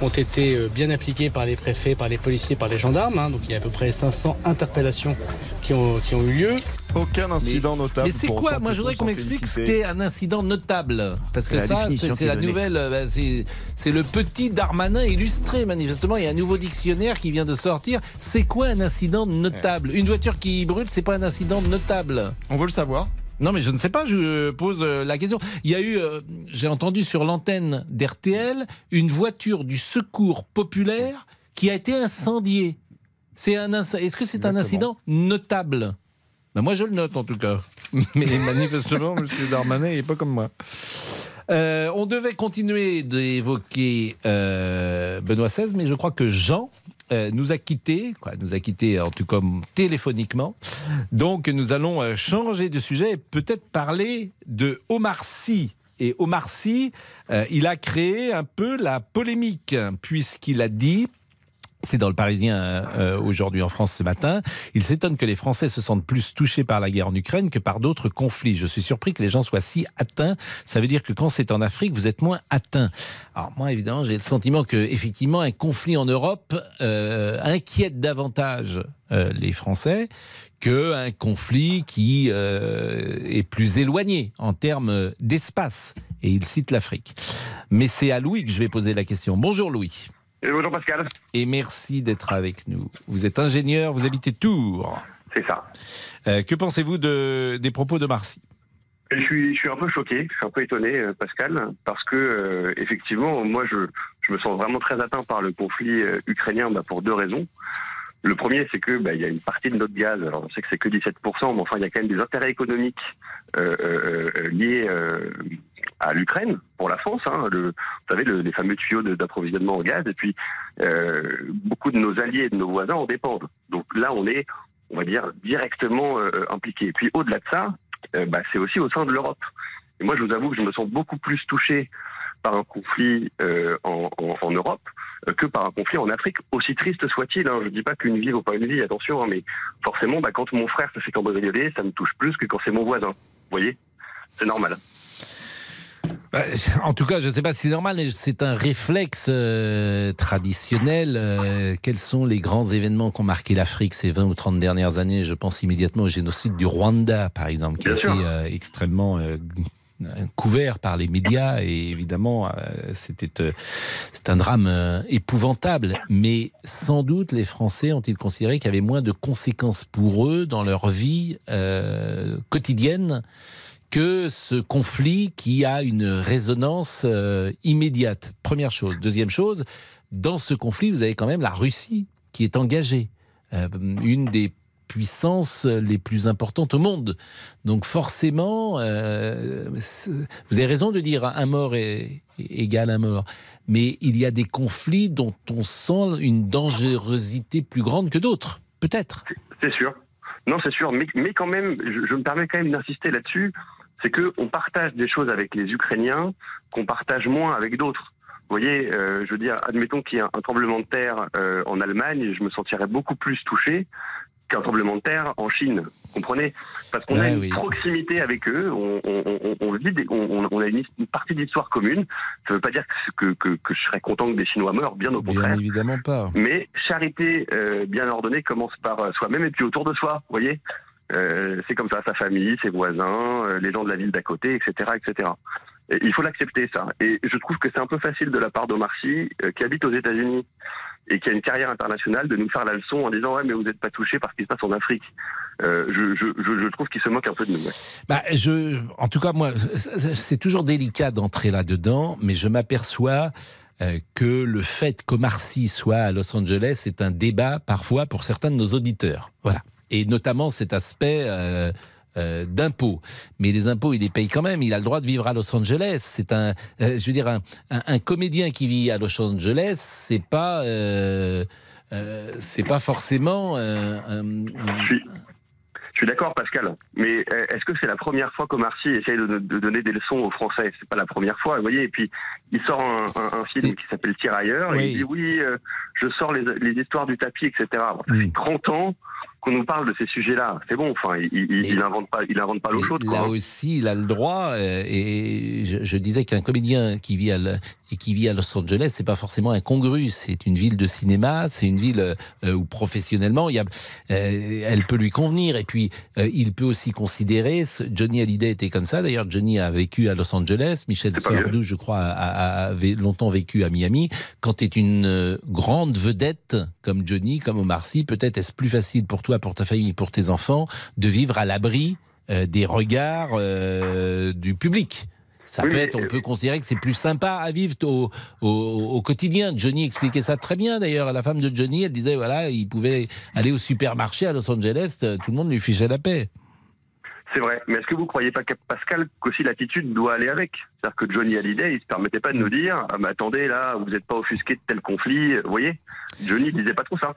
ont été bien appliquées par les préfets, par les policiers, par les gendarmes. Hein. Donc il y a à peu près 500 interpellations qui ont eu lieu. Aucun incident notable. Mais c'est quoi ? Moi, je voudrais qu'on m'explique ce qu'est un incident notable. Parce que ça, c'est la nouvelle. C'est le petit Darmanin illustré, manifestement. Il y a un nouveau dictionnaire qui vient de sortir. C'est quoi un incident notable ? Une voiture qui brûle, c'est pas un incident notable. On veut le savoir. Non, mais je ne sais pas, je pose la question. Il y a eu, j'ai entendu sur l'antenne d'RTL, une voiture du Secours Populaire qui a été incendiée. Est-ce que c'est un incident notable ? Ben moi, je le note, en tout cas. Mais manifestement, M. Darmanin n'est pas comme moi. On devait continuer d'évoquer Benoît XVI, mais je crois que Jean nous a quittés. Nous a quittés, en tout cas, téléphoniquement. Donc, nous allons changer de sujet et peut-être parler de Omar Sy. Et Omar Sy, il a créé un peu la polémique, puisqu'il a dit... C'est dans Le Parisien aujourd'hui en France ce matin. Il s'étonne que les Français se sentent plus touchés par la guerre en Ukraine que par d'autres conflits. Je suis surpris que les gens soient si atteints. Ça veut dire que quand c'est en Afrique, vous êtes moins atteints. Alors moi, évidemment, j'ai le sentiment qu'effectivement, un conflit en Europe inquiète davantage les Français qu'un conflit qui est plus éloigné en termes d'espace. Et il cite l'Afrique. Mais c'est à Louis que je vais poser la question. Bonjour Louis. Bonjour Pascal. Et merci d'être avec nous. Vous êtes ingénieur, vous habitez Tours. C'est ça. Que pensez-vous des propos de Marcy ? Je suis un peu choqué, je suis un peu étonné Pascal, parce que effectivement, moi je me sens vraiment très atteint par le conflit ukrainien pour deux raisons. Le premier, c'est que il y a une partie de notre gaz, alors on sait que c'est que 17%, mais enfin il y a quand même des intérêts économiques liés à l'Ukraine, pour la France, hein, vous savez, les fameux tuyaux d'approvisionnement en gaz, et puis beaucoup de nos alliés et de nos voisins en dépendent. Donc là, on est, on va dire, directement impliqués. Et puis au-delà de ça, c'est aussi au sein de l'Europe. Et moi, je vous avoue que je me sens beaucoup plus touché par un conflit en Europe que par un conflit en Afrique, aussi triste soit-il. Hein. Je ne dis pas qu'une vie vaut pas une vie, attention, hein, mais forcément, bah, quand mon frère se fait cambrioler, ça me touche plus que quand c'est mon voisin. Vous voyez, c'est normal. En tout cas, je ne sais pas si c'est normal, mais c'est un réflexe traditionnel. Quels sont les grands événements qui ont marqué l'Afrique ces 20 ou 30 dernières années? Je pense immédiatement au génocide du Rwanda, par exemple, qui a été extrêmement couvert par les médias. Et évidemment, c'est un drame épouvantable. Mais sans doute, les Français ont-ils considéré qu'il y avait moins de conséquences pour eux dans leur vie quotidienne que ce conflit qui a une résonance immédiate. Première chose. Deuxième chose, dans ce conflit, vous avez quand même la Russie qui est engagée. Une des puissances les plus importantes au monde. Donc forcément, vous avez raison de dire un mort égale un mort. Mais il y a des conflits dont on sent une dangerosité plus grande que d'autres, peut-être. C'est sûr. Non, c'est sûr. Mais quand même, je me permets quand même d'insister là-dessus. C'est qu'on partage des choses avec les Ukrainiens qu'on partage moins avec d'autres. Vous voyez, je veux dire, admettons qu'il y a un tremblement de terre en Allemagne, je me sentirais beaucoup plus touché qu'un tremblement de terre en Chine. Comprenez ? Parce qu'on a une proximité avec eux, on a une partie de l'histoire commune. Ça ne veut pas dire que je serais content que des Chinois meurent, bien au contraire. Bien évidemment pas. Mais charité bien ordonnée commence par soi-même et puis autour de soi, vous voyez ? C'est comme ça, sa famille, ses voisins, les gens de la ville d'à côté, etc. etc. Et il faut l'accepter, ça. Et je trouve que c'est un peu facile de la part d'Omar Sy, qui habite aux États-Unis et qui a une carrière internationale, de nous faire la leçon en disant « Ouais, mais vous n'êtes pas touché par ce qui se passe en Afrique ». Je trouve qu'il se moque un peu de nous. Bah, en tout cas, moi, c'est toujours délicat d'entrer là-dedans, mais je m'aperçois que le fait qu'Omar Sy soit à Los Angeles est un débat, parfois, pour certains de nos auditeurs. Voilà. Et notamment cet aspect d'impôts. Mais les impôts, il les paye quand même. Il a le droit de vivre à Los Angeles. C'est un comédien qui vit à Los Angeles, c'est pas forcément... Je suis d'accord, Pascal. Mais est-ce que c'est la première fois qu'Omar Sy essaye de donner des leçons aux Français? C'est pas la première fois, vous voyez. Et puis, il sort un film qui s'appelle Tirailleurs. Oui. Et il dit, oui, je sors les histoires du tapis, etc. Alors, ça fait 30 ans qu'on nous parle de ces sujets-là. C'est bon, enfin, il n'invente pas l'eau chaude. Là aussi, il a le droit. Et je disais qu'un comédien qui vit à Los Angeles, c'est pas forcément incongru. C'est une ville de cinéma, c'est une ville où professionnellement, elle peut lui convenir. Et puis, il peut aussi considérer... Johnny Hallyday était comme ça. D'ailleurs, Johnny a vécu à Los Angeles. Michel Sardou, je crois, a longtemps vécu à Miami. Quand tu es une grande vedette comme Johnny, comme Omar Sy, peut-être est-ce plus facile pour toi, pour ta famille, pour tes enfants, de vivre à l'abri des regards du public. On peut considérer que c'est plus sympa à vivre au quotidien. Johnny expliquait ça très bien d'ailleurs. La femme de Johnny, elle disait voilà, il pouvait aller au supermarché à Los Angeles, tout le monde lui fichait la paix. C'est vrai, mais est-ce que vous ne croyez pas, Pascal, qu'aussi l'attitude doit aller avec? C'est-à-dire que Johnny Hallyday, il ne se permettait pas de nous dire « Ah mais attendez, là, vous n'êtes pas offusqué de tel conflit », vous voyez? Johnny ne disait pas trop ça.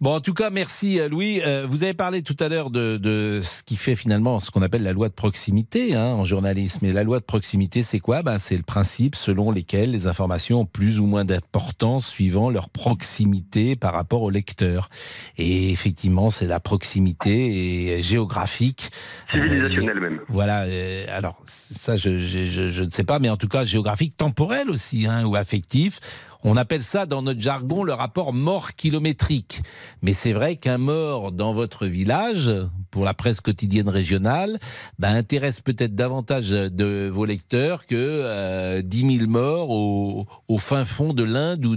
Bon, en tout cas, merci Louis. Vous avez parlé tout à l'heure de ce qui fait finalement ce qu'on appelle la loi de proximité hein, en journalisme. Et la loi de proximité, c'est quoi? C'est le principe selon lequel les informations ont plus ou moins d'importance suivant leur proximité par rapport au lecteur. Et effectivement, c'est la proximité géographique. Civilisationnelle même. Voilà. Alors, ça, je ne sais pas, mais en tout cas, géographique, temporel aussi, hein, ou affectif. On appelle ça dans notre jargon le rapport mort kilométrique. Mais c'est vrai qu'un mort dans votre village, pour la presse quotidienne régionale, intéresse peut-être davantage de vos lecteurs que 10 000 morts au fin fond de l'Inde ou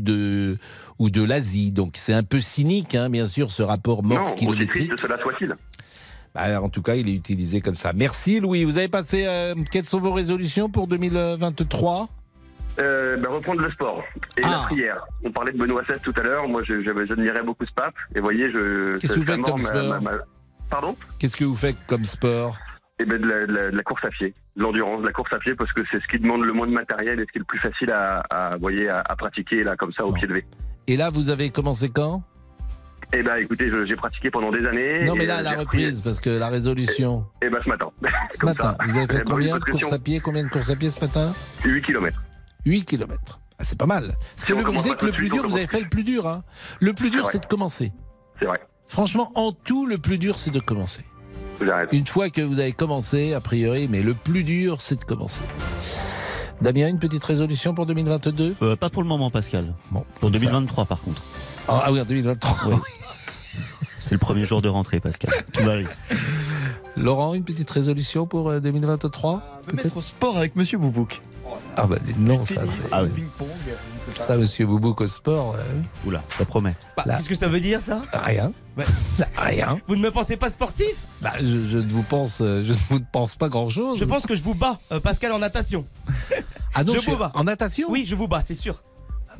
de l'Asie. Donc c'est un peu cynique, hein, bien sûr, ce rapport mort kilométrique. Non, aussi triste que cela soit-il. En tout cas, il est utilisé comme ça. Merci Louis. Vous avez passé... quelles sont vos résolutions pour 2023 ? Reprendre le sport et la prière. On parlait de Benoît XVI tout à l'heure. Moi, j'admirais beaucoup ce pape. Et voyez, qu'est-ce que vous faites comme sport ? Pardon ? Qu'est-ce que vous faites comme sport ? De la course à pied, de l'endurance, de la course à pied, parce que c'est ce qui demande le moins de matériel et ce qui est le plus facile à pratiquer là, comme ça, au pied levé. Et là, vous avez commencé quand ? Écoutez, j'ai pratiqué pendant des années. Non, mais là, la reprise, parce que la résolution... ce matin. Ce matin, vous avez fait combien de courses à pied ce matin ? 8 km. 8 km. Ah, c'est pas mal. Parce que vous disiez que le plus dur, vous avez fait le plus dur. Hein. Le plus dur, c'est de commencer. C'est vrai. Franchement, en tout, le plus dur, c'est de commencer. Une fois que vous avez commencé, a priori, mais le plus dur, c'est de commencer. Damien, une petite résolution pour 2022 Pas pour le moment, Pascal. Bon, pour 2023, par contre. Ah oui, en 2023. Oui. C'est le premier jour de rentrée, Pascal. Tout va aller. Laurent, une petite résolution pour 2023 mettre au sport avec Monsieur Boubouk. Ah bah non, ça c'est... Ah, oui. Ça, Monsieur Boubouk au sport... Oula, ça promet. Bah, qu'est-ce que ça veut dire, ça? Rien. Bah, rien. Vous ne me pensez pas sportif? Bah, je ne vous pense pas grand-chose. Je pense que je vous bats, Pascal, en natation. Ah non, je vous bats. En natation? Oui, je vous bats, c'est sûr.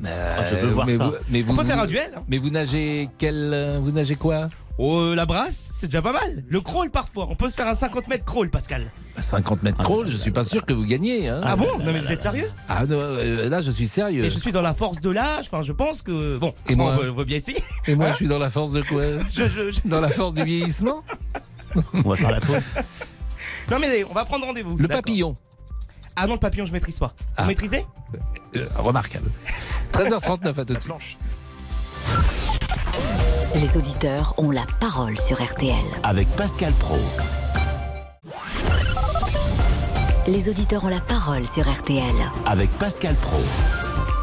Je veux voir ça. On peut faire un duel. Hein. Mais vous nagez vous nagez quoi? Oh, la brasse, c'est déjà pas mal. Le crawl parfois, on peut se faire un 50 mètres crawl, Pascal. 50 mètres crawl, je suis pas sûr que vous gagnez. Hein. Ah bon? Non mais vous êtes sérieux? Ah non, là je suis sérieux. Et je suis dans la force de l'âge, enfin je pense que... Bon, et moi, on va bien essayer. Et moi je suis dans la force de quoi? Dans la force du vieillissement. On va faire la pause. Non mais allez, on va prendre rendez-vous. Le papillon. Ah non, le papillon je maîtrise pas. Vous maîtrisez? Remarquable. 13h39, à tout de suite. Les auditeurs ont la parole sur RTL. Avec Pascal Praud. Les auditeurs ont la parole sur RTL. Avec Pascal Praud.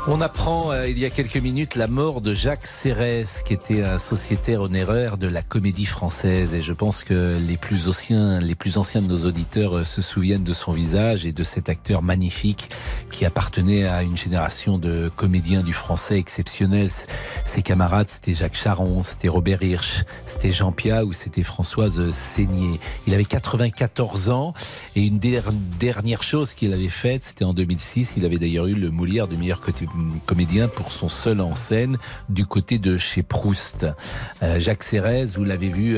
On apprend il y a quelques minutes la mort de Jacques Sereys, qui était un sociétaire honoraire de la Comédie Française. Et je pense que les plus anciens de nos auditeurs se souviennent de son visage et de cet acteur magnifique qui appartenait à une génération de comédiens du français exceptionnels. Ses camarades, c'était Jacques Charon, c'était Robert Hirsch, c'était Jean Piat ou c'était Françoise Seigner. Il avait 94 ans et une dernière chose qu'il avait faite, c'était en 2006. Il avait d'ailleurs eu le Molière du meilleur comédien pour son seul en scène du côté de chez Proust. Jacques Sereys, vous l'avez vu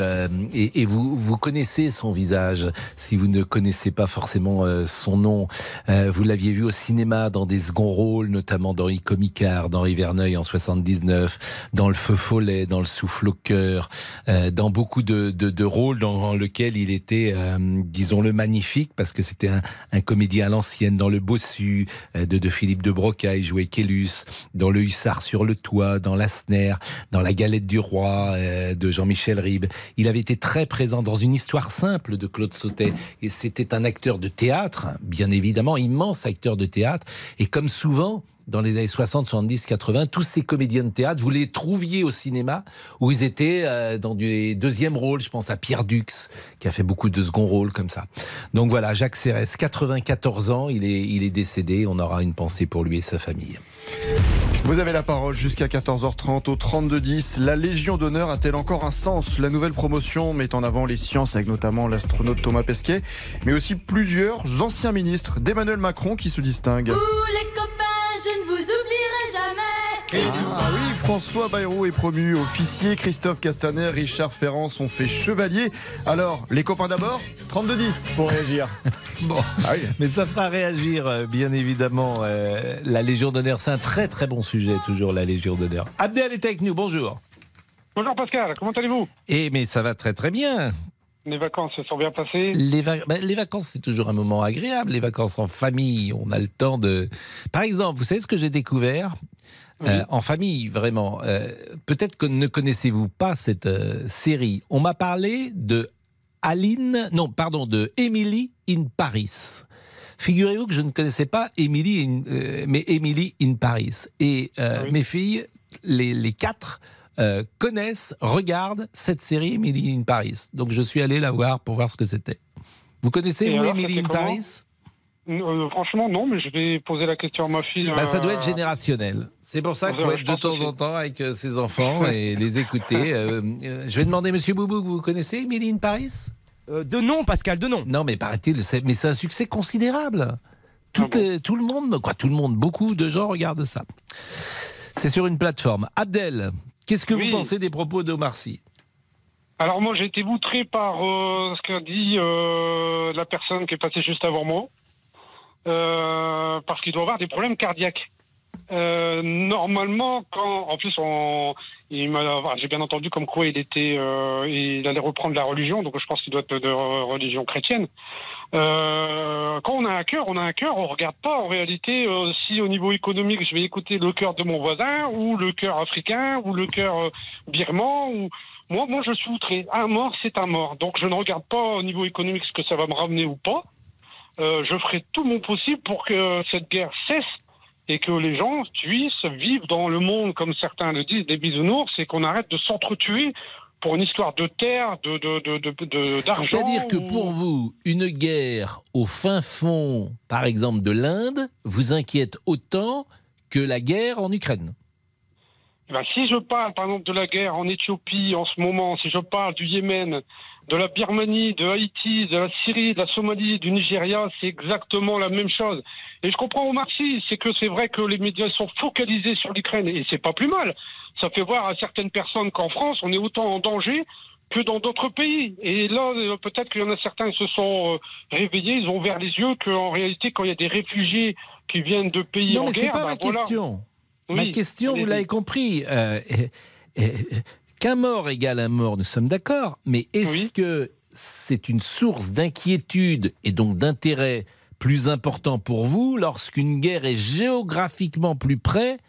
et vous connaissez son visage si vous ne connaissez pas forcément son nom. Vous l'aviez vu au cinéma dans des seconds rôles, notamment dans Icomicard, dans Verneuil en 79, dans Le Feu Follet, dans Le Souffle au cœur, dans beaucoup de rôles dans lesquels il était, disons-le, magnifique parce que c'était un comédien à l'ancienne, dans Le Bossu de Philippe de Broca, il jouait Kélus, dans Le Hussard sur le toit, dans Lacenaire, dans La Galette du Roi de Jean-Michel Ribes. Il avait été très présent dans Une histoire simple de Claude Sautet. Et c'était un acteur de théâtre, bien évidemment, immense acteur de théâtre. Et comme souvent, dans les années 60, 70, 80, tous ces comédiens de théâtre, vous les trouviez au cinéma où ils étaient dans des deuxièmes rôles. Je pense à Pierre Dux, qui a fait beaucoup de second rôles comme ça. Donc voilà, Jacques Sereys, 94 ans, il est décédé. On aura une pensée pour lui et sa famille. Vous avez la parole jusqu'à 14h30 au 32-10. La Légion d'honneur a-t-elle encore un sens? La nouvelle promotion met en avant les sciences, avec notamment l'astronaute Thomas Pesquet, mais aussi plusieurs anciens ministres d'Emmanuel Macron qui se distinguent. Ouh, les copains, je ne vous oublierai jamais. Ah oui, François Bayrou est promu officier, Christophe Castaner, Richard Ferrand sont faits chevaliers. Alors, les copains d'abord, 32-10 pour réagir. Bon, ah oui. Mais ça fera réagir, bien évidemment, la Légion d'honneur. C'est un très très bon sujet, toujours, la Légion d'honneur. Abdel est avec nous, bonjour. Bonjour Pascal, comment allez-vous? Mais ça va très très bien. Les vacances se sont bien passées? Les vacances, c'est toujours un moment agréable. Les vacances en famille, on a le temps de... Par exemple, vous savez ce que j'ai découvert? Oui. En famille, vraiment. Peut-être que ne connaissez-vous pas cette série. On m'a parlé de de Emily in Paris. Figurez-vous que je ne connaissais pas Emily in Paris. Et oui. Mes filles, les quatre... connaissent, regardent cette série Emily in Paris. Donc je suis allé la voir pour voir ce que c'était. Vous connaissez, vous, Emily in Paris? Franchement, non, mais je vais poser la question à ma fille. Ça doit être générationnel. C'est pour ça qu'il faut être de temps en temps avec ses enfants et les écouter. Je vais demander, Monsieur Boubou, vous connaissez Emily in Paris? De nom, Pascal, de nom. Non, mais paraît-il, c'est un succès considérable. Tout le monde, beaucoup de gens regardent ça. C'est sur une plateforme. Abdel, qu'est-ce que vous pensez des propos d'Omar Sy? Alors moi, j'ai été outré par ce qu'a dit la personne qui est passée juste avant moi, parce qu'il doit avoir des problèmes cardiaques. Normalement, quand en plus j'ai bien entendu comme quoi il allait reprendre la religion, donc je pense qu'il doit être de religion chrétienne. Quand on a un cœur, on regarde pas en réalité si au niveau économique je vais écouter le cœur de mon voisin ou le cœur africain ou le cœur birman ou moi je suis outré. Un mort c'est un mort, donc je ne regarde pas au niveau économique ce que ça va me ramener ou pas. Je ferai tout mon possible pour que cette guerre cesse et que les gens puissent vivre dans le monde, comme certains le disent, des bisounours, et qu'on arrête de s'entretuer pour une histoire de terre, d'argent. C'est-à-dire que pour vous, une guerre au fin fond, par exemple de l'Inde, vous inquiète autant que la guerre en Ukraine? Ben, si je parle par exemple de la guerre en Éthiopie en ce moment, si je parle du Yémen, de la Birmanie, de Haïti, de la Syrie, de la Somalie, du Nigeria, c'est exactement la même chose. Et je comprends Omar Sy, c'est que c'est vrai que les médias sont focalisés sur l'Ukraine, et c'est pas plus mal. Ça fait voir à certaines personnes qu'en France, on est autant en danger que dans d'autres pays. Et là, peut-être qu'il y en a certains qui se sont réveillés, ils ont ouvert les yeux qu'en réalité, quand il y a des réfugiés qui viennent de pays en guerre... Non, mais c'est pas ma question. Oui, ma question, vous l'avez compris... qu'un mort égale un mort, nous sommes d'accord, mais est-ce que c'est une source d'inquiétude et donc d'intérêt plus important pour vous lorsqu'une guerre est géographiquement plus près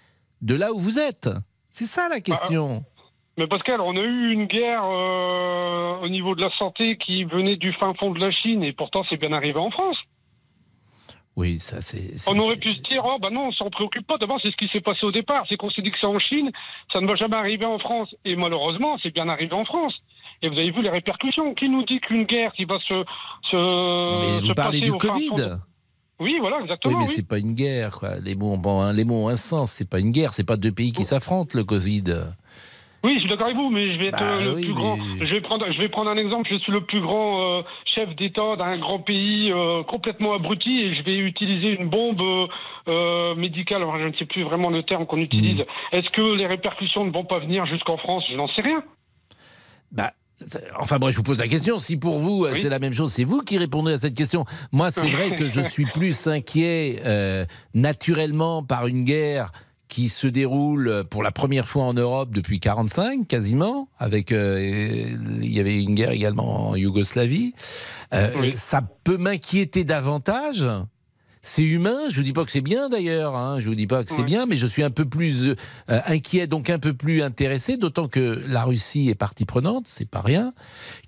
de là où vous êtes? C'est ça la question. Mais Pascal, on a eu une guerre au niveau de la santé qui venait du fin fond de la Chine, et pourtant c'est bien arrivé en France. Oui, ça c'est. On aurait pu se dire, oh ben non, on s'en préoccupe pas. D'abord, c'est ce qui s'est passé au départ. C'est qu'on s'est dit que ça en Chine, ça ne va jamais arriver en France. Et malheureusement, c'est bien arrivé en France. Et vous avez vu les répercussions. Qui nous dit qu'une guerre qui va se Mais vous parlez du Covid. Oui, voilà, exactement. Oui, mais c'est pas une guerre, quoi. Les mots ont un sens. C'est pas une guerre. C'est pas deux pays qui s'affrontent, le Covid. Oui, je suis d'accord avec vous, mais je vais être plus grand. Mais... Je vais prendre un exemple. Je suis le plus grand chef d'État d'un grand pays complètement abruti, et je vais utiliser une bombe médicale. Alors, je ne sais plus vraiment le terme qu'on utilise. Est-ce que les répercussions ne vont pas venir jusqu'en France? Je n'en sais rien. Enfin, moi, je vous pose la question. Si pour vous, c'est la même chose, c'est vous qui répondez à cette question. Moi, c'est vrai que je suis plus inquiet naturellement par une guerre qui se déroule pour la première fois en Europe depuis 1945, quasiment, avec il y avait une guerre également en Yougoslavie. Ça peut m'inquiéter davantage. C'est humain, je ne vous dis pas que c'est bien d'ailleurs, hein, je ne vous dis pas que c'est bien, mais je suis un peu plus inquiet, donc un peu plus intéressé, d'autant que la Russie est partie prenante, c'est pas rien,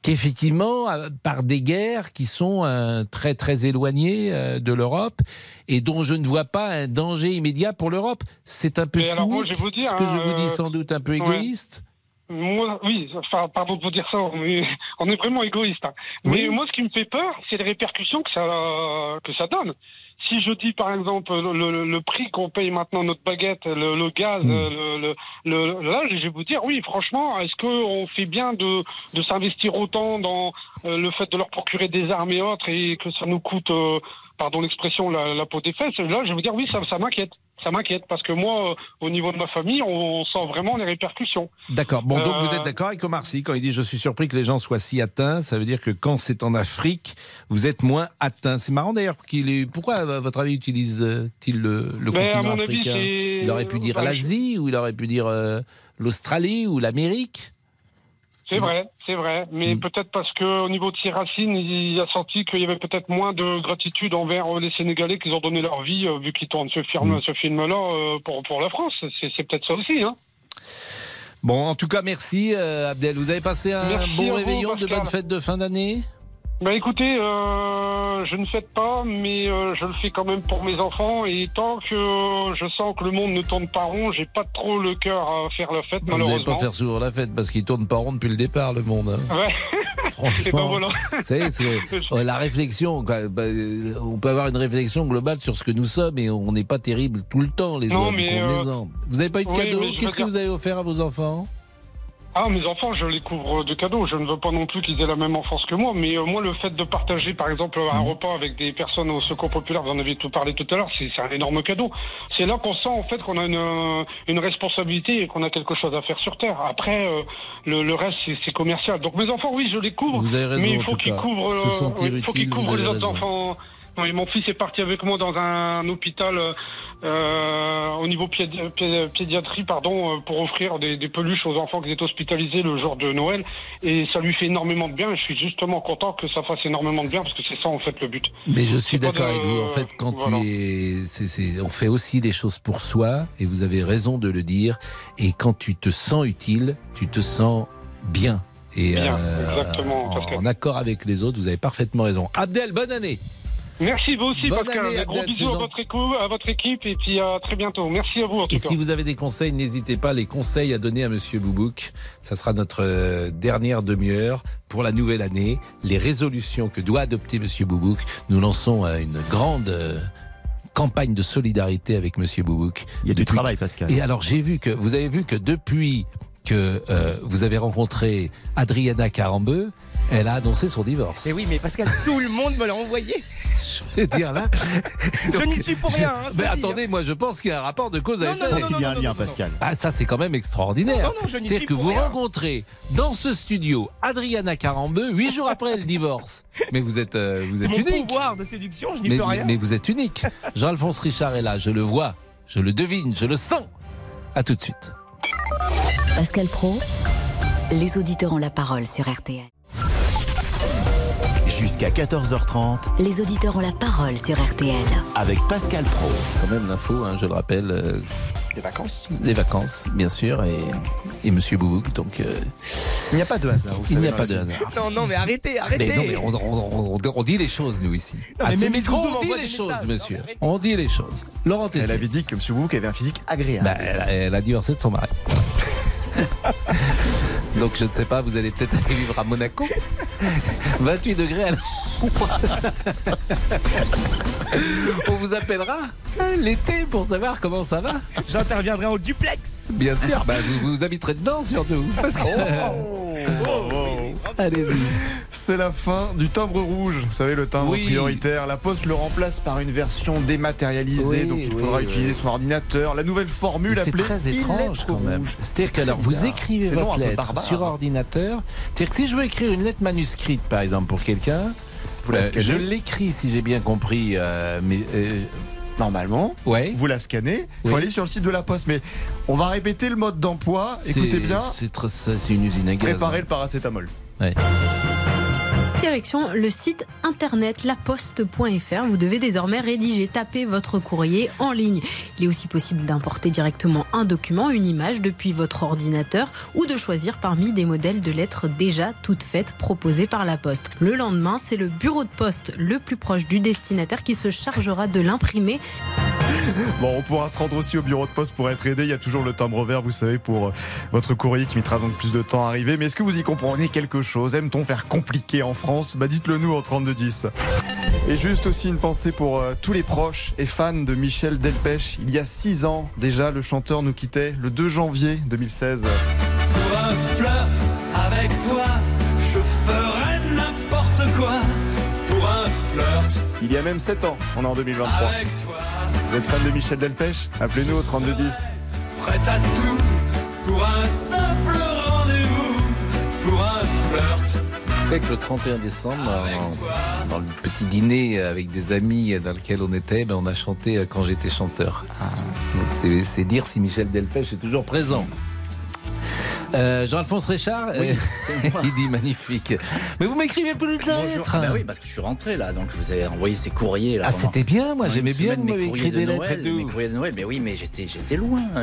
qu'effectivement, par des guerres qui sont très très éloignées de l'Europe, et dont je ne vois pas un danger immédiat pour l'Europe. C'est un peu cynique, moi, ce que je vous dis sans doute un peu égoïste. Moi, pardon de vous dire ça, mais on est vraiment égoïste. Hein. Mais moi, ce qui me fait peur, c'est les répercussions que ça donne. Si je dis, par exemple, le prix qu'on paye maintenant, notre baguette, le gaz, là, je vais vous dire, oui, franchement, est-ce qu'on fait bien de s'investir autant dans le fait de leur procurer des armes et autres, et que ça nous coûte, pardon l'expression, la peau des fesses? Là, je vais vous dire, oui, ça m'inquiète. Ça m'inquiète, parce que moi, au niveau de ma famille, on sent vraiment les répercussions. D'accord. Bon, donc vous êtes d'accord avec Omar Sy quand il dit « Je suis surpris que les gens soient si atteints », ça veut dire que quand c'est en Afrique, vous êtes moins atteints. C'est marrant d'ailleurs qu'il est... Pourquoi, à votre avis, utilise-t-il le continent africain? Il aurait pu dire l'Asie, ou il aurait pu dire l'Australie, ou l'Amérique. C'est vrai. Mais peut-être parce qu'au niveau de ses racines, il a senti qu'il y avait peut-être moins de gratitude envers les Sénégalais qui ont donné leur vie, vu qu'ils tournent ce film-là pour la France. C'est peut-être ça aussi. Hein. Bon, en tout cas, merci Abdel. Vous avez passé un bon réveillon, de bonnes fêtes de fin d'année? Écoutez, je ne fête pas, mais je le fais quand même pour mes enfants. Et tant que je sens que le monde ne tourne pas rond, j'ai pas trop le cœur à faire la fête, malheureusement. Vous n'allez pas faire souvent la fête, parce qu'il tourne pas rond depuis le départ, le monde. Hein. Ouais. Franchement, vous savez, c'est la réflexion. Quoi. On peut avoir une réflexion globale sur ce que nous sommes, et on n'est pas terrible tout le temps, les hommes. Vous n'avez pas eu de cadeau? Qu'est-ce que vous avez offert à vos enfants? Ah, mes enfants, je les couvre de cadeaux. Je ne veux pas non plus qu'ils aient la même enfance que moi. Mais moi, le fait de partager, par exemple, un repas avec des personnes au Secours Populaire, vous en avez tout parlé tout à l'heure, c'est un énorme cadeau. C'est là qu'on sent, en fait, qu'on a une responsabilité et qu'on a quelque chose à faire sur Terre. Après, le reste, c'est commercial. Donc, mes enfants, oui, je les couvre. Vous avez raison, mais il faut qu'ils couvrent les autres enfants... Non, et mon fils est parti avec moi dans un hôpital au niveau pédiatrie, pour offrir des peluches aux enfants qui étaient hospitalisés le jour de Noël. Et ça lui fait énormément de bien. Et je suis justement content que ça fasse énormément de bien, parce que c'est ça en fait le but. Mais je suis d'accord avec vous. En fait, quand voilà. On fait aussi les choses pour soi, et vous avez raison de le dire. Et quand tu te sens utile, tu te sens bien. Et bien, en accord avec les autres, vous avez parfaitement raison. Abdel, bonne année. Merci, vous aussi, Pascal. Un gros bisou à votre équipe, et puis à très bientôt. Merci à vous, en tout cas. Si vous avez des conseils, n'hésitez pas, les conseils à donner à Monsieur Boubouk. Ça sera notre dernière demi-heure pour la nouvelle année. Les résolutions que doit adopter Monsieur Boubouk. Nous lançons une grande campagne de solidarité avec Monsieur Boubouk. Il y a du travail, Pascal. Et alors, vous avez vu que depuis que vous avez rencontré Adriana Carambeu, elle a annoncé son divorce. Et oui, mais Pascal, tout le monde me l'a envoyé. Je veux dire là. Donc, je n'y suis pour rien. Hein, mais attendez, moi je pense qu'il y a un rapport de cause à effet. Il y a un lien, Pascal. Ah, ça c'est quand même extraordinaire. Non, je n'y suis pour rien. C'est-à-dire que vous rencontrez dans ce studio Adriana Carambeu 8 jours après le divorce. Mais vous êtes unique. C'est mon pouvoir de séduction, je n'y peux rien. Mais vous êtes unique. Jean-Alphonse Richard est là, je le vois, je le devine, je le sens. À tout de suite. Pascal Praud, les auditeurs ont la parole sur RTL. Jusqu'à 14h30, les auditeurs ont la parole sur RTL. Avec Pascal Praud. Quand même l'info, hein, je le rappelle. Des vacances. Des vacances, bien sûr, et Monsieur Boubouk. Donc, il n'y a pas de hasard. Il n'y a pas de hasard. Non, mais arrêtez. Mais non, mais on dit les choses, nous, ici. Non, mais micro, on dit les choses, monsieur. On dit les choses. Laurent Tessier. Elle avait dit que Monsieur Boubouk avait un physique agréable. Bah, elle a divorcé de son mari. Donc je ne sais pas, vous allez peut-être aller vivre à Monaco. 28 degrés à On vous appellera l'été pour savoir comment ça va. J'interviendrai au duplex. Bien sûr, bah vous habiterez dedans surtout. Parce que... Allez-y. C'est la fin du timbre rouge. Vous savez, le timbre prioritaire. La Poste le remplace par une version dématérialisée. Donc il faudra utiliser son ordinateur. La nouvelle formule appelée e-lettre rouge. C'est-à-dire que vous écrivez votre lettre sur ordinateur. C'est-à-dire que si je veux écrire une lettre manuscrite, par exemple, pour quelqu'un, je l'écris, si j'ai bien compris, mais... Normalement, vous la scannez. Il faut aller sur le site de la Poste. Mais on va répéter le mode d'emploi. Écoutez bien. C'est une usine à gaz. Préparez le paracétamol. Ouais. Direction le site internet laposte.fr. Vous devez désormais rédiger, taper votre courrier en ligne. Il est aussi possible d'importer directement un document, une image depuis votre ordinateur ou de choisir parmi des modèles de lettres déjà toutes faites proposées par la Poste. Le lendemain, c'est le bureau de poste le plus proche du destinataire qui se chargera de l'imprimer. Bon, on pourra se rendre aussi au bureau de poste pour être aidé. Il y a toujours le timbre vert, vous savez, pour votre courrier qui mettra donc plus de temps à arriver. Mais est-ce que vous y comprenez quelque chose ? Aime-t-on faire compliqué en France ? Bah, dites-le nous en 3210. Et juste aussi une pensée pour tous les proches et fans de Michel Delpech. Il y a 6 ans déjà, le chanteur nous quittait le 2 janvier 2016. Pour un flirt avec toi, je ferai n'importe quoi. Pour un flirt. Il y a même 7 ans, on est en 2023. Avec toi. Vous êtes fan de Michel Delpech ? Appelez-nous au 3210. Prête à tout pour un simple rendez-vous, pour un flirt. Vous savez que le 31 décembre, dans le petit dîner avec des amis dans lequel on était, on a chanté Quand j'étais chanteur. C'est dire si Michel Delpech est toujours présent. Jean-Alphonse Richard, il dit magnifique. Mais vous m'écrivez plus de lettres. Ben oui, parce que je suis rentré là, donc je vous ai envoyé ces courriers. Là, c'était bien, moi j'aimais bien. Vous m'avez écrit des lettres et tout. Mes courriers de Noël, mais oui, mais j'étais loin. Hein,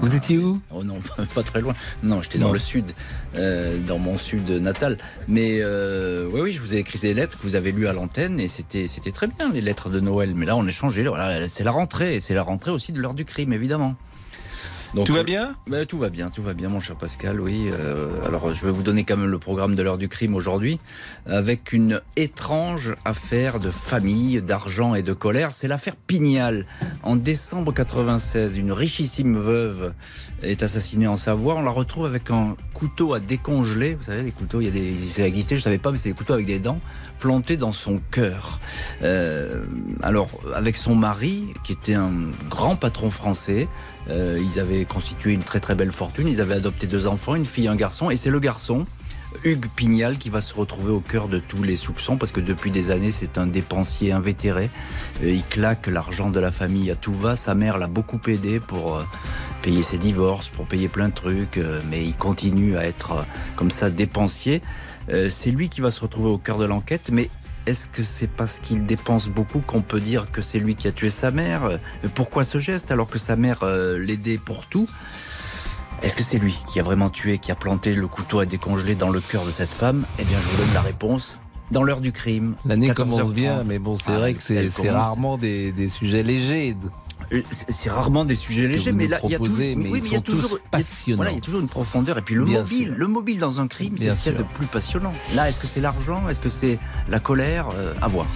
vous étiez où ? Oh non, pas très loin. Non, j'étais dans le sud, dans mon sud natal. Mais oui, je vous ai écrit des lettres que vous avez lues à l'antenne et c'était très bien les lettres de Noël. Mais là, on a changé. Voilà, c'est la rentrée, et c'est la rentrée aussi de l'heure du crime, évidemment. Donc, tout va bien ? Tout va bien, mon cher Pascal, oui. Alors, je vais vous donner quand même le programme de l'heure du crime aujourd'hui, avec une étrange affaire de famille, d'argent et de colère. C'est l'affaire Pignal. En décembre 1996, une richissime veuve est assassinée en Savoie. On la retrouve avec un couteau à décongeler. Vous savez, les couteaux, ça existait, je ne savais pas, mais c'est des couteaux avec des dents plantés dans son cœur. Alors, avec son mari, qui était un grand patron français, ils avaient constitué une très très belle fortune, ils avaient adopté 2 enfants, une fille et un garçon, et c'est le garçon Hugues Pignal qui va se retrouver au cœur de tous les soupçons parce que depuis des années c'est un dépensier invétéré. Il claque l'argent de la famille à tout va. Sa mère l'a beaucoup aidé pour payer ses divorces, pour payer plein de trucs, mais il continue à être comme ça dépensier. C'est lui qui va se retrouver au cœur de l'enquête, mais est-ce que c'est parce qu'il dépense beaucoup qu'on peut dire que c'est lui qui a tué sa mère ? Pourquoi ce geste alors que sa mère l'aidait pour tout ? Est-ce que c'est lui qui a vraiment tué, qui a planté le couteau à décongeler dans le cœur de cette femme ? Eh bien, je vous donne la réponse dans l'heure du crime. L'année commence bien, mais bon, c'est vrai que c'est rarement des sujets légers. C'est rarement des sujets légers, mais là, il y a toujours une profondeur. Et puis le mobile dans un crime, c'est ce qu'il y a de plus passionnant. Là, est-ce que c'est l'argent ? Est-ce que c'est la colère ? À voir.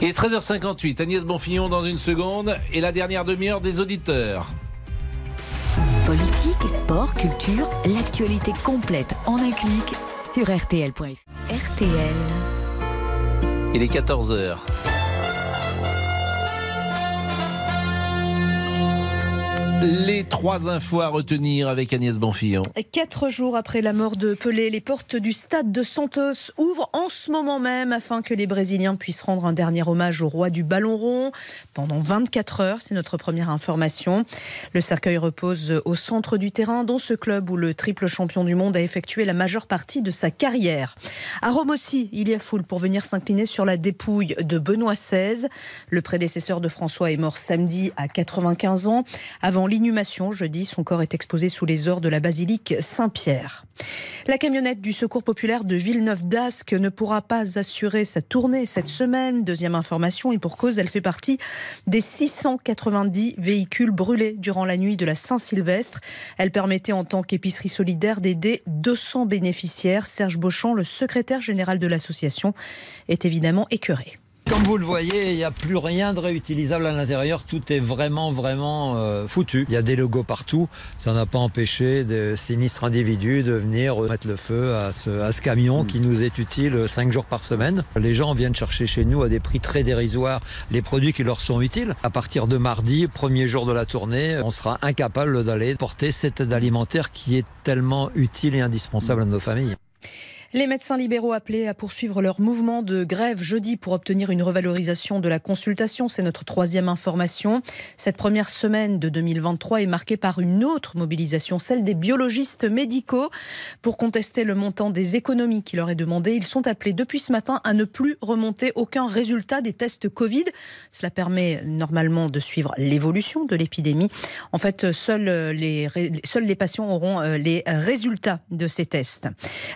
Il est 13h58, Agnès Bonfillon dans une seconde, et la dernière demi-heure des auditeurs. Politique, sport, culture, l'actualité complète en un clic sur RTL.fr. RTL. Il est 14h. Les trois infos à retenir avec Agnès Bonfillon. 4 jours après la mort de Pelé, les portes du stade de Santos ouvrent en ce moment même afin que les Brésiliens puissent rendre un dernier hommage au roi du ballon rond pendant 24 heures. C'est notre première information. Le cercueil repose au centre du terrain, dans ce club où le triple champion du monde a effectué la majeure partie de sa carrière. À Rome aussi, il y a foule pour venir s'incliner sur la dépouille de Benoît XVI. Le prédécesseur de François est mort samedi à 95 ans. Avant l'inhumation, jeudi, son corps est exposé sous les ors de la basilique Saints-Pierre. La camionnette du Secours Populaire de Villeneuve-d'Ascq ne pourra pas assurer sa tournée cette semaine. Deuxième information, et pour cause, elle fait partie des 690 véhicules brûlés durant la nuit de la Saint-Sylvestre. Elle permettait en tant qu'épicerie solidaire d'aider 200 bénéficiaires. Serge Beauchamp, le secrétaire général de l'association, est évidemment écœuré. Comme vous le voyez, il n'y a plus rien de réutilisable à l'intérieur. Tout est vraiment foutu. Il y a des logos partout. Ça n'a pas empêché de sinistres individus de venir mettre le feu à ce camion qui nous est utile 5 jours par semaine. Les gens viennent chercher chez nous à des prix très dérisoires les produits qui leur sont utiles. À partir de mardi, premier jour de la tournée, on sera incapable d'aller porter cette aide alimentaire qui est tellement utile et indispensable à nos familles. Les médecins libéraux appelés à poursuivre leur mouvement de grève jeudi pour obtenir une revalorisation de la consultation. C'est notre troisième information. Cette première semaine de 2023 est marquée par une autre mobilisation, celle des biologistes médicaux. Pour contester le montant des économies qui leur est demandé, ils sont appelés depuis ce matin à ne plus remonter aucun résultat des tests Covid. Cela permet normalement de suivre l'évolution de l'épidémie. En fait, seuls les patients auront les résultats de ces tests.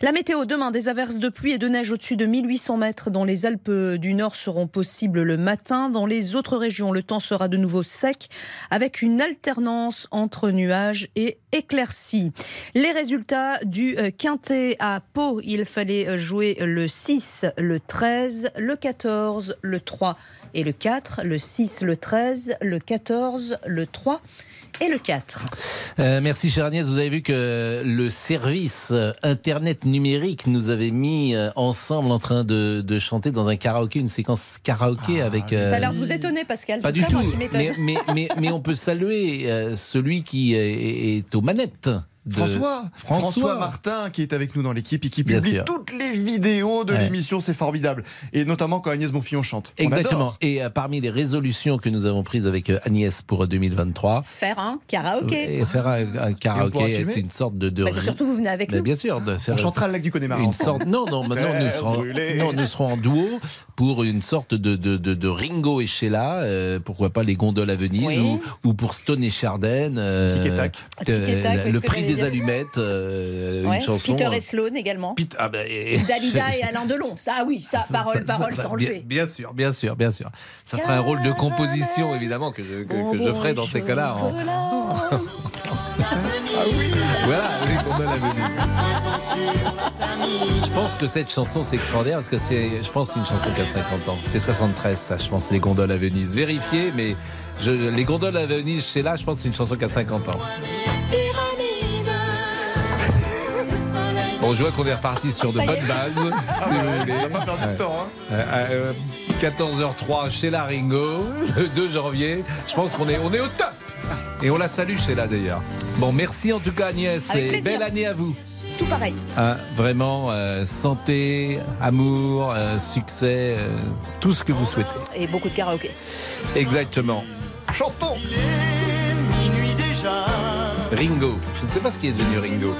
La météo demain. Des averses de pluie et de neige au-dessus de 1800 mètres dans les Alpes du Nord seront possibles le matin. Dans les autres régions, le temps sera de nouveau sec avec une alternance entre nuages et éclaircies. Les résultats du quintet à Pau, il fallait jouer le 6, le 13, le 14, le 3 et le 4. Le 6, le 13, le 14, le 3 et le 4. Merci chère Agnès, vous avez vu que le service internet numérique nous avait mis ensemble en train de chanter dans un karaoké, une séquence karaoké avec... Ça a l'air de vous étonner Pascal, pas du tout, mais on peut saluer celui qui est aux manettes. François Martin qui est avec nous dans l'équipe et qui publie toutes les vidéos de l'émission, c'est formidable. Et notamment quand Agnès Bonfillon chante. Exactement. Et parmi les résolutions que nous avons prises avec Agnès pour 2023, faire un karaoké. Est une sorte de... Bah, surtout vous venez avec nous. Bien sûr. On chantera le lac du Connemara. Nous serons en duo pour une sorte de Ringo et Sheila, pourquoi pas les gondoles à Venise, oui. ou pour Stone et Chardenne. Tic et tac. Le prix des allumettes, une chanson. Peter et Sloan également. Dalida et Alain Delon. Ça, oui, ça, parole sans enlever. Bien sûr. Ça sera un rôle de composition, évidemment, que je ferai dans ces cas-là. Ah oui. Voilà, on est la venue. Je pense que cette chanson c'est extraordinaire parce que c'est une chanson qui a 50 ans. C'est 73 ça, je pense, les gondoles à Venise. Vérifiez, mais les gondoles à Venise chez là, je pense que c'est une chanson qui a 50 ans. Bon, je vois qu'on est reparti sur de bonnes bases, si vous voulez. On n'a pas perdu de temps. 14h03 chez la Ringo, le 2 janvier. Je pense qu'on est au top. Et on la salue, Sheila, d'ailleurs. Bon, merci en tout cas, Agnès. Avec plaisir. Belle année à vous. tout pareil. Ah, vraiment, santé, amour, succès, tout ce que vous souhaitez. Et beaucoup de karaoké. Exactement. Chantons. Il est minuit déjà. Ringo. Je ne sais pas ce qui est devenu Ringo.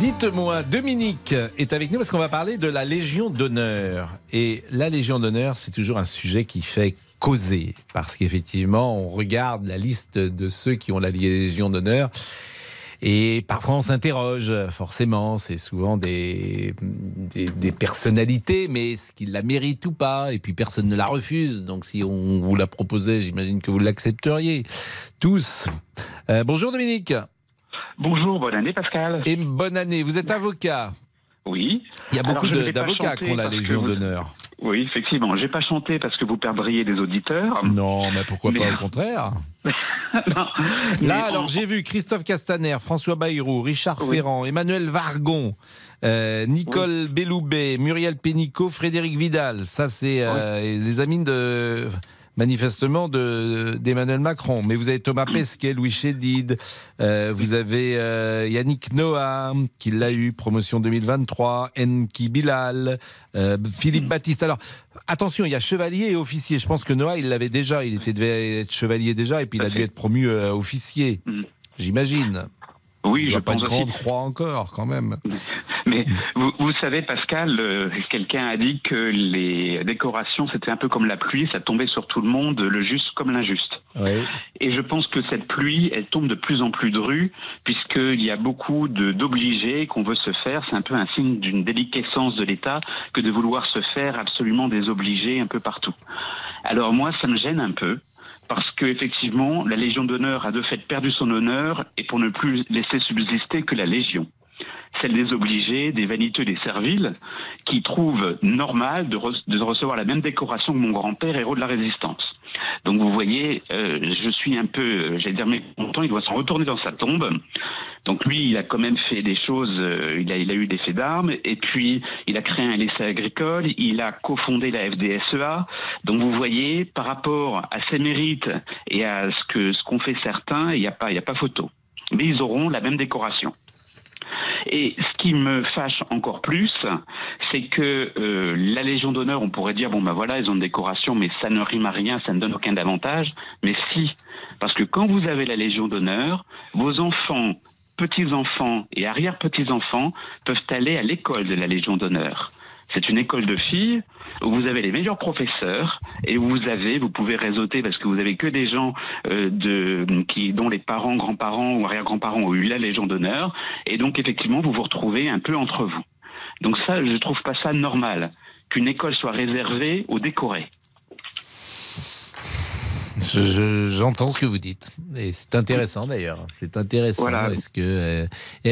Dites-moi, Dominique est avec nous parce qu'on va parler de la Légion d'honneur. Et la Légion d'honneur, c'est toujours un sujet qui fait causer. Parce qu'effectivement, on regarde la liste de ceux qui ont la Légion d'honneur. Et parfois, on s'interroge, forcément. C'est souvent des personnalités, mais est-ce qu'ils la méritent ou pas? Et puis, personne ne la refuse. Donc, si on vous la proposait, j'imagine que vous l'accepteriez tous. Bonjour, Dominique. Bonjour, bonne année Pascal. Et bonne année, vous êtes avocat. Oui. Il y a beaucoup d'avocats qui ont la Légion d'honneur. Oui, effectivement, j'ai pas chanté parce que vous perdriez des auditeurs. Non, mais pourquoi pas, au contraire. Non. Là, alors j'ai vu Christophe Castaner, François Bayrou, Richard Ferrand, Emmanuel Vargon, Nicole Belloubet, Muriel Pénicaud, Frédéric Vidal. Ça, c'est les amis de... manifestement d'Emmanuel Macron. Mais vous avez Thomas Pesquet, Louis Chédid, vous avez Yannick Noah, qui l'a eu, promotion 2023, Enki Bilal, Philippe Baptiste. Alors, attention, il y a chevalier et officier. Je pense que Noah, il l'avait déjà. Il devait être chevalier déjà, et puis il a dû être promu officier, j'imagine. Oui, il n'y a pas de grande croix encore, quand même. Mais vous savez, Pascal, quelqu'un a dit que les décorations, c'était un peu comme la pluie, ça tombait sur tout le monde, le juste comme l'injuste. Oui. Et je pense que cette pluie, elle tombe de plus en plus drue, puisqu'il y a beaucoup d'obligés qu'on veut se faire. C'est un peu un signe d'une déliquescence de l'État que de vouloir se faire absolument désobliger un peu partout. Alors moi, ça me gêne un peu. Parce qu'effectivement, la Légion d'honneur a de fait perdu son honneur et pour ne plus laisser subsister que la Légion. Celle des obligés, des vaniteux, des serviles, qui trouvent normal de recevoir la même décoration que mon grand-père, héros de la Résistance. Donc vous voyez, je suis un peu, j'allais dire mécontent, il doit s'en retourner dans sa tombe. Donc lui, il a quand même fait des choses, il a eu des faits d'armes, et puis il a créé un lycée agricole, il a cofondé la FDSEA. Donc vous voyez, par rapport à ses mérites et à ce qu'ont fait certains, il n'y a pas photo. Mais ils auront la même décoration. Et ce qui me fâche encore plus, c'est que la Légion d'honneur, on pourrait dire, bon ben voilà, ils ont une décoration, mais ça ne rime à rien, ça ne donne aucun avantage. Mais si, parce que quand vous avez la Légion d'honneur, vos enfants, petits-enfants et arrière-petits-enfants peuvent aller à l'école de la Légion d'honneur. C'est une école de filles où vous avez les meilleurs professeurs et où vous pouvez réseauter parce que vous avez que des gens dont les parents, grands-parents ou arrière-grands-parents ont eu la Légion d'honneur. Et donc, effectivement, vous vous retrouvez un peu entre vous. Donc ça, je ne trouve pas ça normal, qu'une école soit réservée aux décorés. J'entends ce que vous dites. Et c'est intéressant d'ailleurs. C'est intéressant. Voilà. Est-ce que,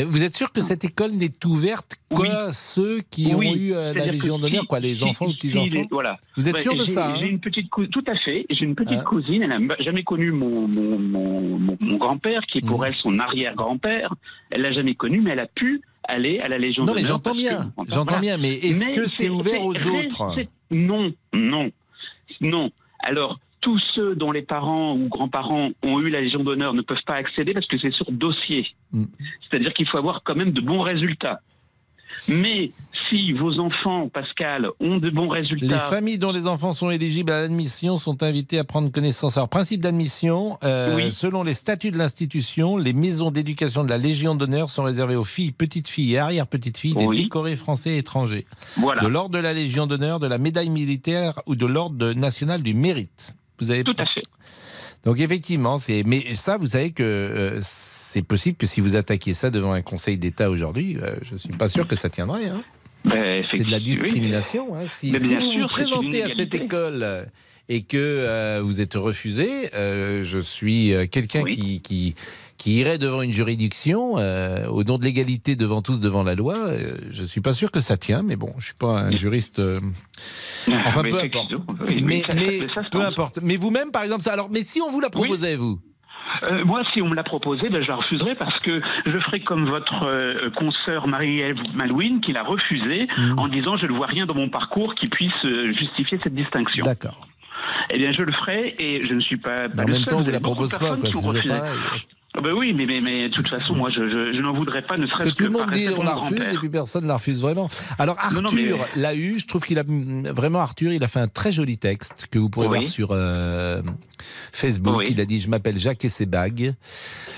vous êtes sûr que cette école n'est ouverte qu'à ceux qui ont eu la Légion d'honneur, quoi, les enfants ou petits-enfants? Voilà. Vous êtes sûr de ça? J'ai une petite cousine, tout à fait. J'ai une petite cousine, elle n'a jamais connu mon grand-père, qui est pour elle son arrière-grand-père. Elle ne l'a jamais connu, mais elle a pu aller à la Légion d'honneur. Non, mais j'entends bien. Mais est-ce que c'est ouvert aux autres? Non. Alors, tous ceux dont les parents ou grands-parents ont eu la Légion d'honneur ne peuvent pas accéder parce que c'est sur dossier. C'est-à-dire qu'il faut avoir quand même de bons résultats. Mais si vos enfants, Pascal, ont de bons résultats... Les familles dont les enfants sont éligibles à l'admission sont invitées à prendre connaissance. Alors, principe d'admission, selon les statuts de l'institution, les maisons d'éducation de la Légion d'honneur sont réservées aux filles, petites filles et arrière-petites filles des décorés français et étrangers. Voilà. De l'ordre de la Légion d'honneur, de la médaille militaire ou de l'ordre national du mérite. Vous avez... Tout à fait. Donc effectivement, mais ça, vous savez que c'est possible que si vous attaquiez ça devant un Conseil d'État aujourd'hui, je ne suis pas sûr que ça tiendrait. Hein. C'est de la discrimination. Hein. Si vous vous présentez à cette école et que vous êtes refusé, je suis quelqu'un qui irait devant une juridiction au nom de l'égalité devant tous, devant la loi. Je ne suis pas sûr que ça tient, mais bon, je ne suis pas un juriste. Enfin, peu importe. Mais vous-même, par exemple, ça. Alors, mais si on vous la proposait, vous? Moi, si on me l'a proposé, je la refuserais parce que je ferai comme votre consoeur Marie-Ève Malouine qui l'a refusé en disant je ne vois rien dans mon parcours qui puisse justifier cette distinction. D'accord. Eh bien, je le ferai et je ne suis pas. En même temps, vous ne la proposez pas. Ben oui, mais de toute façon, moi, je n'en voudrais pas, ne serait-ce que tout le monde dit on la refuse et puis personne ne la refuse vraiment. Alors Arthur l'a eu, je trouve qu'il a vraiment Arthur, il a fait un très joli texte que vous pourrez voir sur Facebook. Il a dit « Je m'appelle Jacques et ses bagues.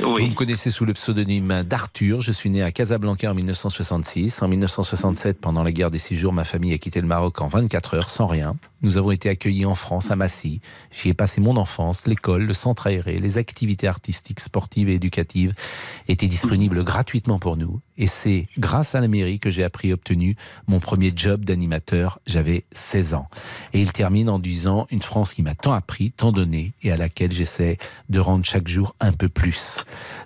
Vous me connaissez sous le pseudonyme d'Arthur. Je suis né à Casablanca en 1966. En 1967, pendant la guerre des 6 jours, ma famille a quitté le Maroc en 24 heures sans rien. Nous avons été accueillis en France, à Massy. J'y ai passé mon enfance, l'école, le centre aéré, les activités artistiques, sportives et éducatives étaient disponibles gratuitement pour nous. Et c'est grâce à la mairie que j'ai appris et obtenu mon premier job d'animateur. J'avais 16 ans. » Et il termine en disant « Une France qui m'a tant appris, tant donné, et à laquelle j'essaie de rendre chaque jour un peu plus. »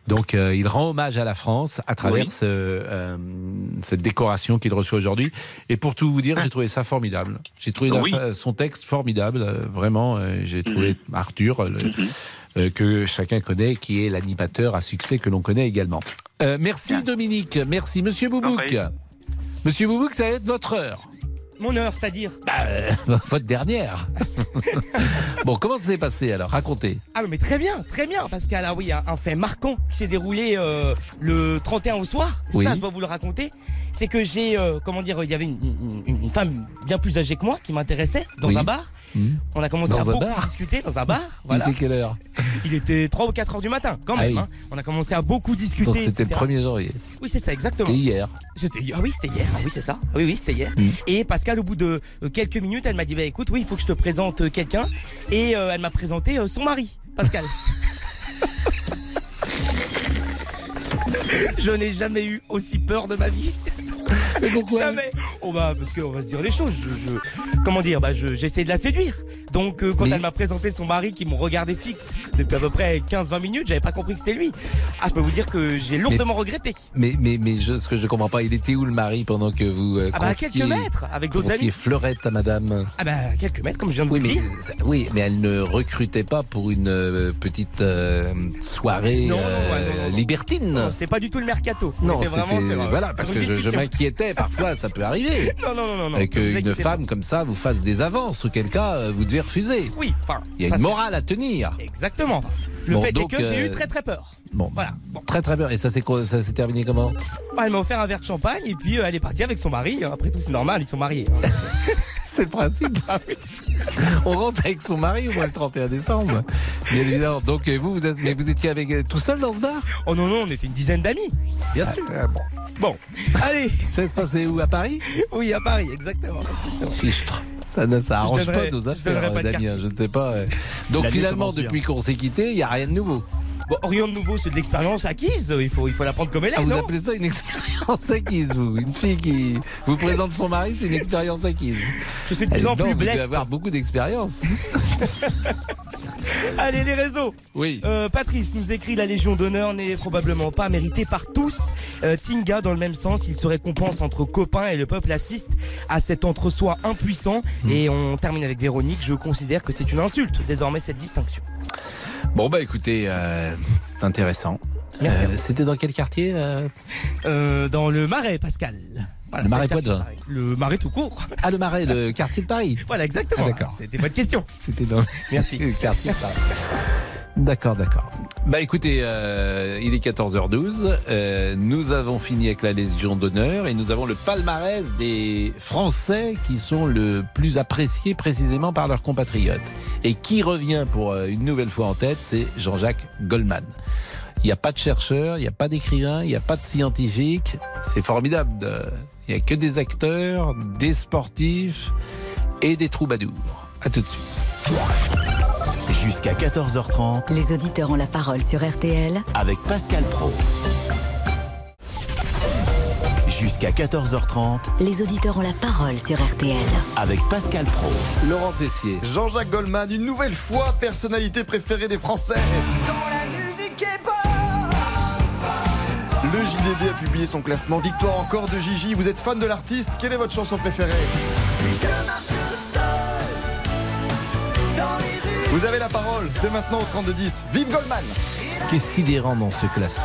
Donc il rend hommage à la France à travers cette décoration qu'il reçoit aujourd'hui. Et pour tout vous dire, j'ai trouvé ça formidable. J'ai trouvé son texte formidable, vraiment. J'ai trouvé Arthur, que chacun connaît, qui est l'animateur à succès que l'on connaît également. Merci Dominique, merci. Monsieur Boubouk, Monsieur Boubouk, ça va être votre heure. Mon heure, c'est-à-dire votre dernière. Bon, comment ça s'est passé alors? Racontez. Ah non, mais très bien, Pascal. Ah oui, un fait marquant qui s'est déroulé le 31 au soir. Oui. Ça, je dois vous le raconter. C'est que j'ai, comment dire, il y avait une femme bien plus âgée que moi qui m'intéressait dans un bar. On a commencé à beaucoup discuter dans un bar. Voilà. Il était quelle heure? Il était 3 ou 4 heures du matin, quand même. Hein. On a commencé à beaucoup discuter. Donc c'était etc. le 1er janvier. Oui, c'est ça, exactement. C'était hier. Ah oui, c'était hier. Ah oui, c'est ça. Oui, oui, c'était hier. Et Pascal, au bout de quelques minutes, elle m'a dit bah, écoute, oui, il faut que je te présente quelqu'un. Et elle m'a présenté son mari, Pascal. Je n'ai jamais eu aussi peur de ma vie. Mais pourquoi? Jamais. Oh bah parce qu'on va se dire les choses. Comment dire? Bah j'essaie de la séduire. Donc quand elle m'a présenté son mari qui me regardait fixe depuis à peu près 15-20 minutes, j'avais pas compris que c'était lui. Ah je peux vous dire que j'ai lourdement regretté. Mais ce que je comprends pas, il était où le mari pendant que vous à quelques mètres avec d'autres amis. Fleurette à madame. Ah bah à quelques mètres comme je viens de vous le dire. Oui, mais elle ne recrutait pas pour une petite soirée libertine. Non, c'était pas du tout le mercato. Non, c'était vraiment voilà parce que je m'inquiétais. Parfois, ça peut arriver. Non. Qu'une femme comme ça vous fasse des avances, auquel cas, vous devez refuser. Oui, enfin. Il y a une morale à tenir. Exactement. Le fait est que j'ai eu très très peur. Bon, voilà. Très très peur. Et ça s'est terminé comment? Elle m'a offert un verre de champagne et puis elle est partie avec son mari. Après tout, c'est normal, ils sont mariés. C'est le principe. On rentre avec son mari au mois le 31 décembre. Bien évidemment. Donc vous étiez avec tout seul dans ce bar? Oh non, on était une dizaine d'amis. Bien sûr. Bon, allez. Ça se passait où? À Paris? Oui, à Paris, exactement. Fichtre. Ça ne ça arrange pas nos affaires, Damien. Je ne sais pas. Donc finalement, depuis qu'on s'est quitté, il n'y a rien de nouveau. Rien de nouveau, c'est de l'expérience acquise. Il faut la prendre comme elle est. Vous appelez ça une expérience acquise, vous? Une fille qui vous présente son mari, c'est une expérience acquise. Je suis de plus en plus blême. Vous devez avoir beaucoup d'expérience. Allez, les réseaux. Oui. Patrice nous écrit: la Légion d'honneur n'est probablement pas méritée par tous. Tinga, dans le même sens, il se récompense entre copains et le peuple assiste à cet entre-soi impuissant. Et on termine avec Véronique: je considère que c'est une insulte, désormais, cette distinction. Bon, bah écoutez, c'est intéressant. C'était dans quel quartier? Dans le Marais, Pascal. Voilà, le Marais Poitevin. Le Marais tout court. Ah, le Marais, le quartier de Paris. Voilà, exactement. Ah, d'accord. C'était votre question. C'était dans le quartier de Paris. D'accord. Bah écoutez, il est 14h12. Nous avons fini avec la Légion d'honneur et nous avons le palmarès des Français qui sont le plus appréciés précisément par leurs compatriotes. Et qui revient pour une nouvelle fois en tête, c'est Jean-Jacques Goldman. Il n'y a pas de chercheur, il n'y a pas d'écrivain, il n'y a pas de scientifique. C'est formidable. Il n'y a que des acteurs, des sportifs et des troubadours. À tout de suite. Jusqu'à 14h30, les auditeurs ont la parole sur RTL avec Pascal Praud. Jusqu'à 14h30, les auditeurs ont la parole sur RTL avec Pascal Praud, Laurent Tessier, Jean-Jacques Goldman, une nouvelle fois personnalité préférée des Français. Quand la musique est bonne. Le JDD a publié son classement. Victoire encore de Gigi. Vous êtes fan de l'artiste? Quelle est votre chanson préférée? Je marche seul dans les... Vous avez la parole dès maintenant au 32-10. Vive Goldman! Ce qui est sidérant dans ce classement,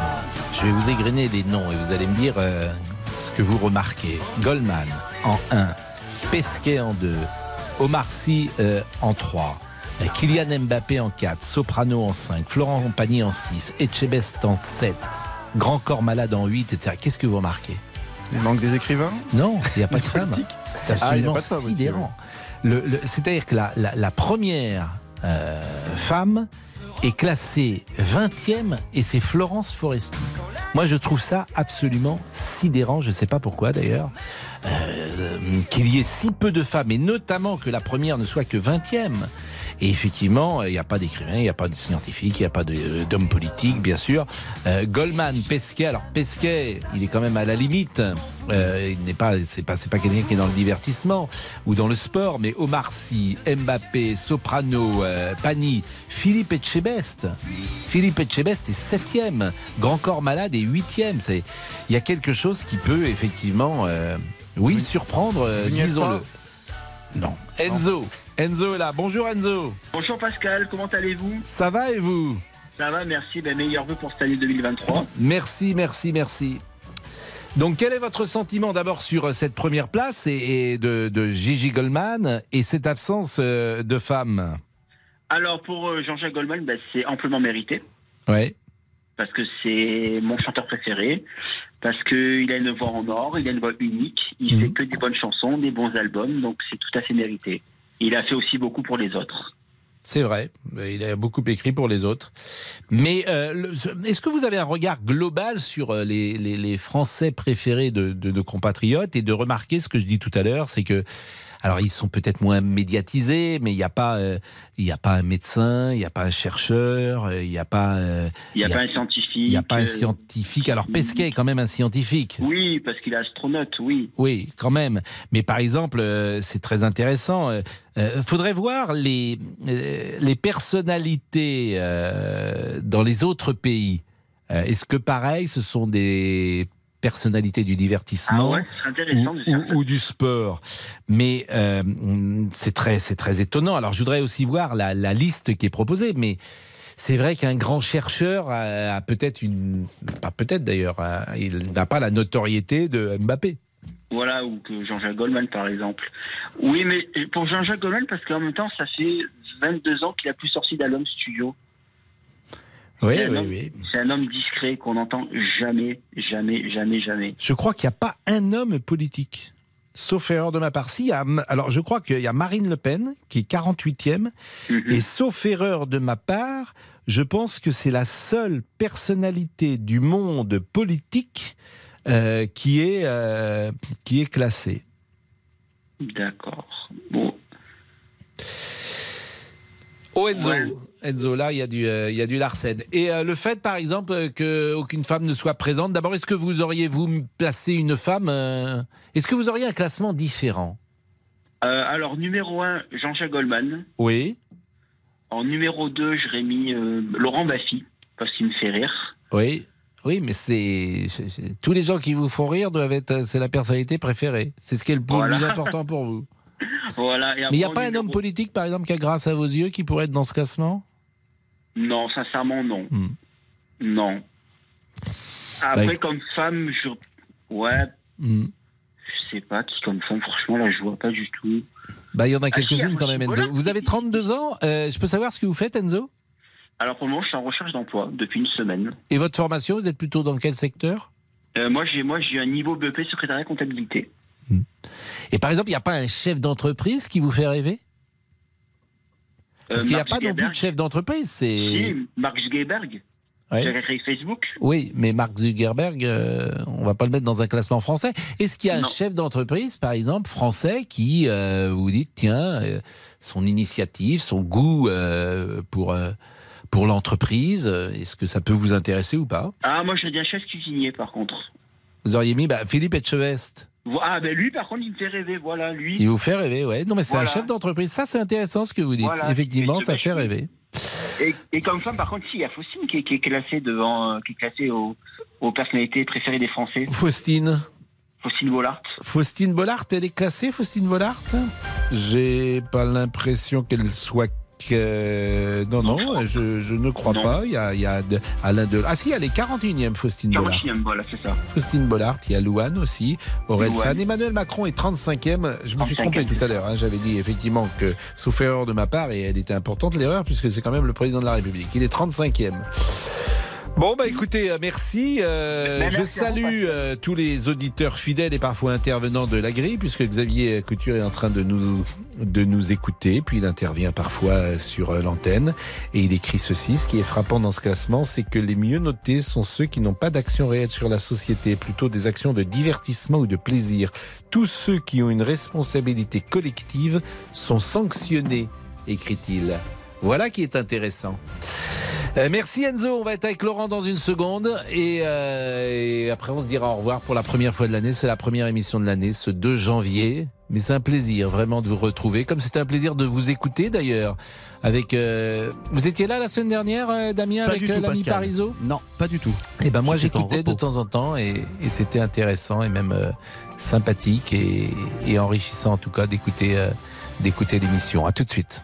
je vais vous égrener des noms et vous allez me dire ce que vous remarquez. Goldman en 1, Pesquet en 2, Omar Sy en 3, Kylian Mbappé en 4, Soprano en 5, Florent Compagnie en 6, Etchebest en 7, Grand Corps Malade en 8, etc. Qu'est-ce que vous remarquez ? Il manque des écrivains ? Non, il n'y a pas de femme. C'est absolument sidérant. C'est-à-dire que la première femme est classée 20e et c'est Florence Foresti. Moi, je trouve ça absolument sidérant. Je ne sais pas pourquoi, d'ailleurs, qu'il y ait si peu de femmes, et notamment que la première ne soit que 20e. Et effectivement, il n'y a pas d'écrivain, il n'y a pas de scientifique, il n'y a pas d'homme politique, bien sûr. Goldman, Pesquet. Alors, Pesquet, il est quand même à la limite. Il n'est pas, c'est pas quelqu'un qui est dans le divertissement ou dans le sport, mais Omar Sy, Mbappé, Soprano, Pani, Philippe Etchebest. Philippe Etchebest est 7e. Grand Corps Malade est 8e. Il y a quelque chose qui peut effectivement, surprendre, disons-le. Non. Enzo est là. Bonjour Enzo. Bonjour Pascal, comment allez-vous ? Ça va et vous ? Ça va, merci. Meilleurs vœux pour cette année 2023. Merci. Donc quel est votre sentiment d'abord sur cette première place et de Gigi Goldman et cette absence de femme ? Alors pour Jean-Jacques Goldman, c'est amplement mérité. Ouais. Parce que c'est mon chanteur préféré, parce qu'il a une voix en or, il a une voix unique, il fait que des bonnes chansons, des bons albums, donc c'est tout à fait mérité. Il a fait aussi beaucoup pour les autres. C'est vrai, il a beaucoup écrit pour les autres. Mais est-ce que vous avez un regard global sur les Français préférés de nos compatriotes ? Et de remarquer ce que je dis tout à l'heure, c'est que, alors ils sont peut-être moins médiatisés, mais il n'y a pas un médecin, il n'y a pas un chercheur, il n'y a pas un scientifique. Il n'y a pas un scientifique. Alors Pesquet est quand même un scientifique. Oui, parce qu'il est astronaute, oui. Oui, quand même. Mais par exemple, c'est très intéressant. Faudrait voir les personnalités dans les autres pays. Est-ce que pareil, ce sont des personnalités du divertissement ou du sport, mais c'est très étonnant. Alors je voudrais aussi voir la liste qui est proposée, mais c'est vrai qu'un grand chercheur a peut-être il n'a pas la notoriété de Mbappé. Voilà, ou que Jean-Jacques Goldman par exemple. Oui, mais pour Jean-Jacques Goldman, parce qu'en même temps, ça fait 22 ans qu'il n'a plus sorti d'album studio. Oui. C'est un homme discret qu'on n'entend jamais. Je crois qu'il n'y a pas un homme politique. Sauf erreur de ma part, alors je crois qu'il y a Marine Le Pen qui est 48e, et sauf erreur de ma part, je pense que c'est la seule personnalité du monde politique qui est classée. D'accord. Bon. Oh Enzo, là il y a du Larsen. Et le fait par exemple qu'aucune femme ne soit présente, d'abord est-ce que vous auriez placé une femme est-ce que vous auriez un classement différent ? Alors numéro 1, Jean-Jacques Goldman. Oui. En numéro 2, j'aurais mis Laurent Baffy, parce qu'il me fait rire. Oui. Oui, mais c'est tous les gens qui vous font rire doivent être c'est la personnalité préférée. C'est ce qui est le plus important pour vous. Voilà, et mais il n'y a pas un homme politique, par exemple, qui a grâce à vos yeux, qui pourrait être dans ce classement ? Non, sincèrement, non. Non. Après, comme femme, je... Ouais. Je sais pas qui comme femme, franchement, là, je vois pas du tout. Il y en a quelques-unes quand même, Enzo. Voilà. Vous avez 32 ans, je peux savoir ce que vous faites, Enzo ? Alors, pour le moment, je suis en recherche d'emploi, depuis une semaine. Et votre formation, vous êtes plutôt dans quel secteur ? Moi, j'ai un niveau BEP, secrétariat comptabilité. Et par exemple, il n'y a pas un chef d'entreprise qui vous fait rêver ? Parce qu'il n'y a pas non plus de chef d'entreprise. Si, Mark Zuckerberg, qui a créé Facebook. Oui, mais Mark Zuckerberg, on ne va pas le mettre dans un classement français. Est-ce qu'il y a un chef d'entreprise, par exemple, français, qui vous dit, tiens, son initiative, son goût pour l'entreprise, est-ce que ça peut vous intéresser ou pas ? Ah, moi, je dis un chef cuisinier, par contre. Vous auriez mis Philippe Etchebest. Ah ben lui par contre il me fait rêver, voilà lui. Il vous fait rêver, ouais. Non mais c'est un chef d'entreprise, ça c'est intéressant ce que vous dites. Voilà, effectivement, ça fait rêver. Et comme femme par contre, il y a Faustine qui est classée aux personnalités préférées des Français. Faustine Bollaert. Faustine Bollaert, elle est classée, Faustine Bollaert ? J'ai pas l'impression qu'elle soit Non, je ne crois pas. Il y a Alain Delon. Ah si, elle est 41e, Faustine Bollard. 41e, voilà, c'est ça. Faustine Bollard, il y a Louane aussi, Aurel San. Emmanuel Macron est 35e. Je me suis trompé tout à l'heure. Hein. J'avais dit effectivement que, sauf erreur de ma part, et elle était importante l'erreur, puisque c'est quand même le président de la République. Il est 35e. Bon, bah écoutez, merci. Je salue tous les auditeurs fidèles et parfois intervenants de la grille, puisque Xavier Couture est en train de nous écouter, puis il intervient parfois sur l'antenne, et il écrit ceci. Ce qui est frappant dans ce classement, c'est que les mieux notés sont ceux qui n'ont pas d'action réelle sur la société, plutôt des actions de divertissement ou de plaisir. Tous ceux qui ont une responsabilité collective sont sanctionnés, écrit-il. Voilà qui est intéressant. Merci Enzo, on va être avec Laurent dans une seconde et après on se dira au revoir pour la première fois de l'année. C'est la première émission de l'année, ce 2 janvier. Mais c'est un plaisir vraiment de vous retrouver, comme c'était un plaisir de vous écouter d'ailleurs. Avec vous étiez là la semaine dernière, Damien, pas avec l'ami Parizeau ? Non, pas du tout. Et ben moi j'écoutais de temps en temps et c'était intéressant et même sympathique et enrichissant en tout cas d'écouter l'émission. À tout de suite.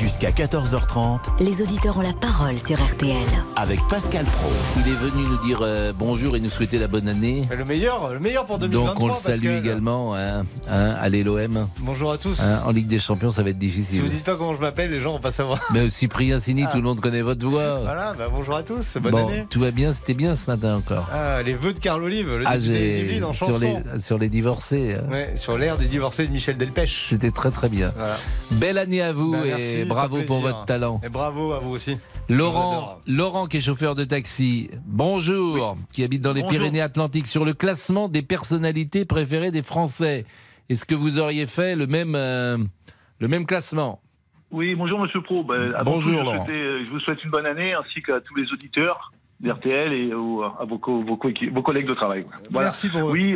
Jusqu'à 14h30. Les auditeurs ont la parole sur RTL. Avec Pascal Praud. Il est venu nous dire bonjour et nous souhaiter la bonne année. Le meilleur pour 2023. Donc on le salue également. Allez l'OM. Bonjour à tous. En Ligue des Champions, ça va être difficile. Si vous ne dites pas comment je m'appelle, les gens vont pas savoir. Mais Cyprien Sini, tout le monde connaît votre voix. Voilà, bah bonjour à tous. Bonne année. Tout va bien, c'était bien ce matin encore. Les vœux de Carl Olive, le député des en chanson. Sur les divorcés. Ouais, sur l'ère des divorcés de Michel Delpech. C'était très très bien. Voilà. Belle année à vous. Merci. Et bravo pour votre talent. Et bravo à vous aussi. Laurent qui est chauffeur de taxi, bonjour, oui. Qui habite dans les Pyrénées-Atlantiques, sur le classement des personnalités préférées des Français. Est-ce que vous auriez fait le même classement ? Oui, bonjour Monsieur Praud. Bonjour Laurent. Je vous souhaite une bonne année, ainsi qu'à tous les auditeurs d'RTL et à vos collègues de travail. Voilà. Merci pour vous. Oui,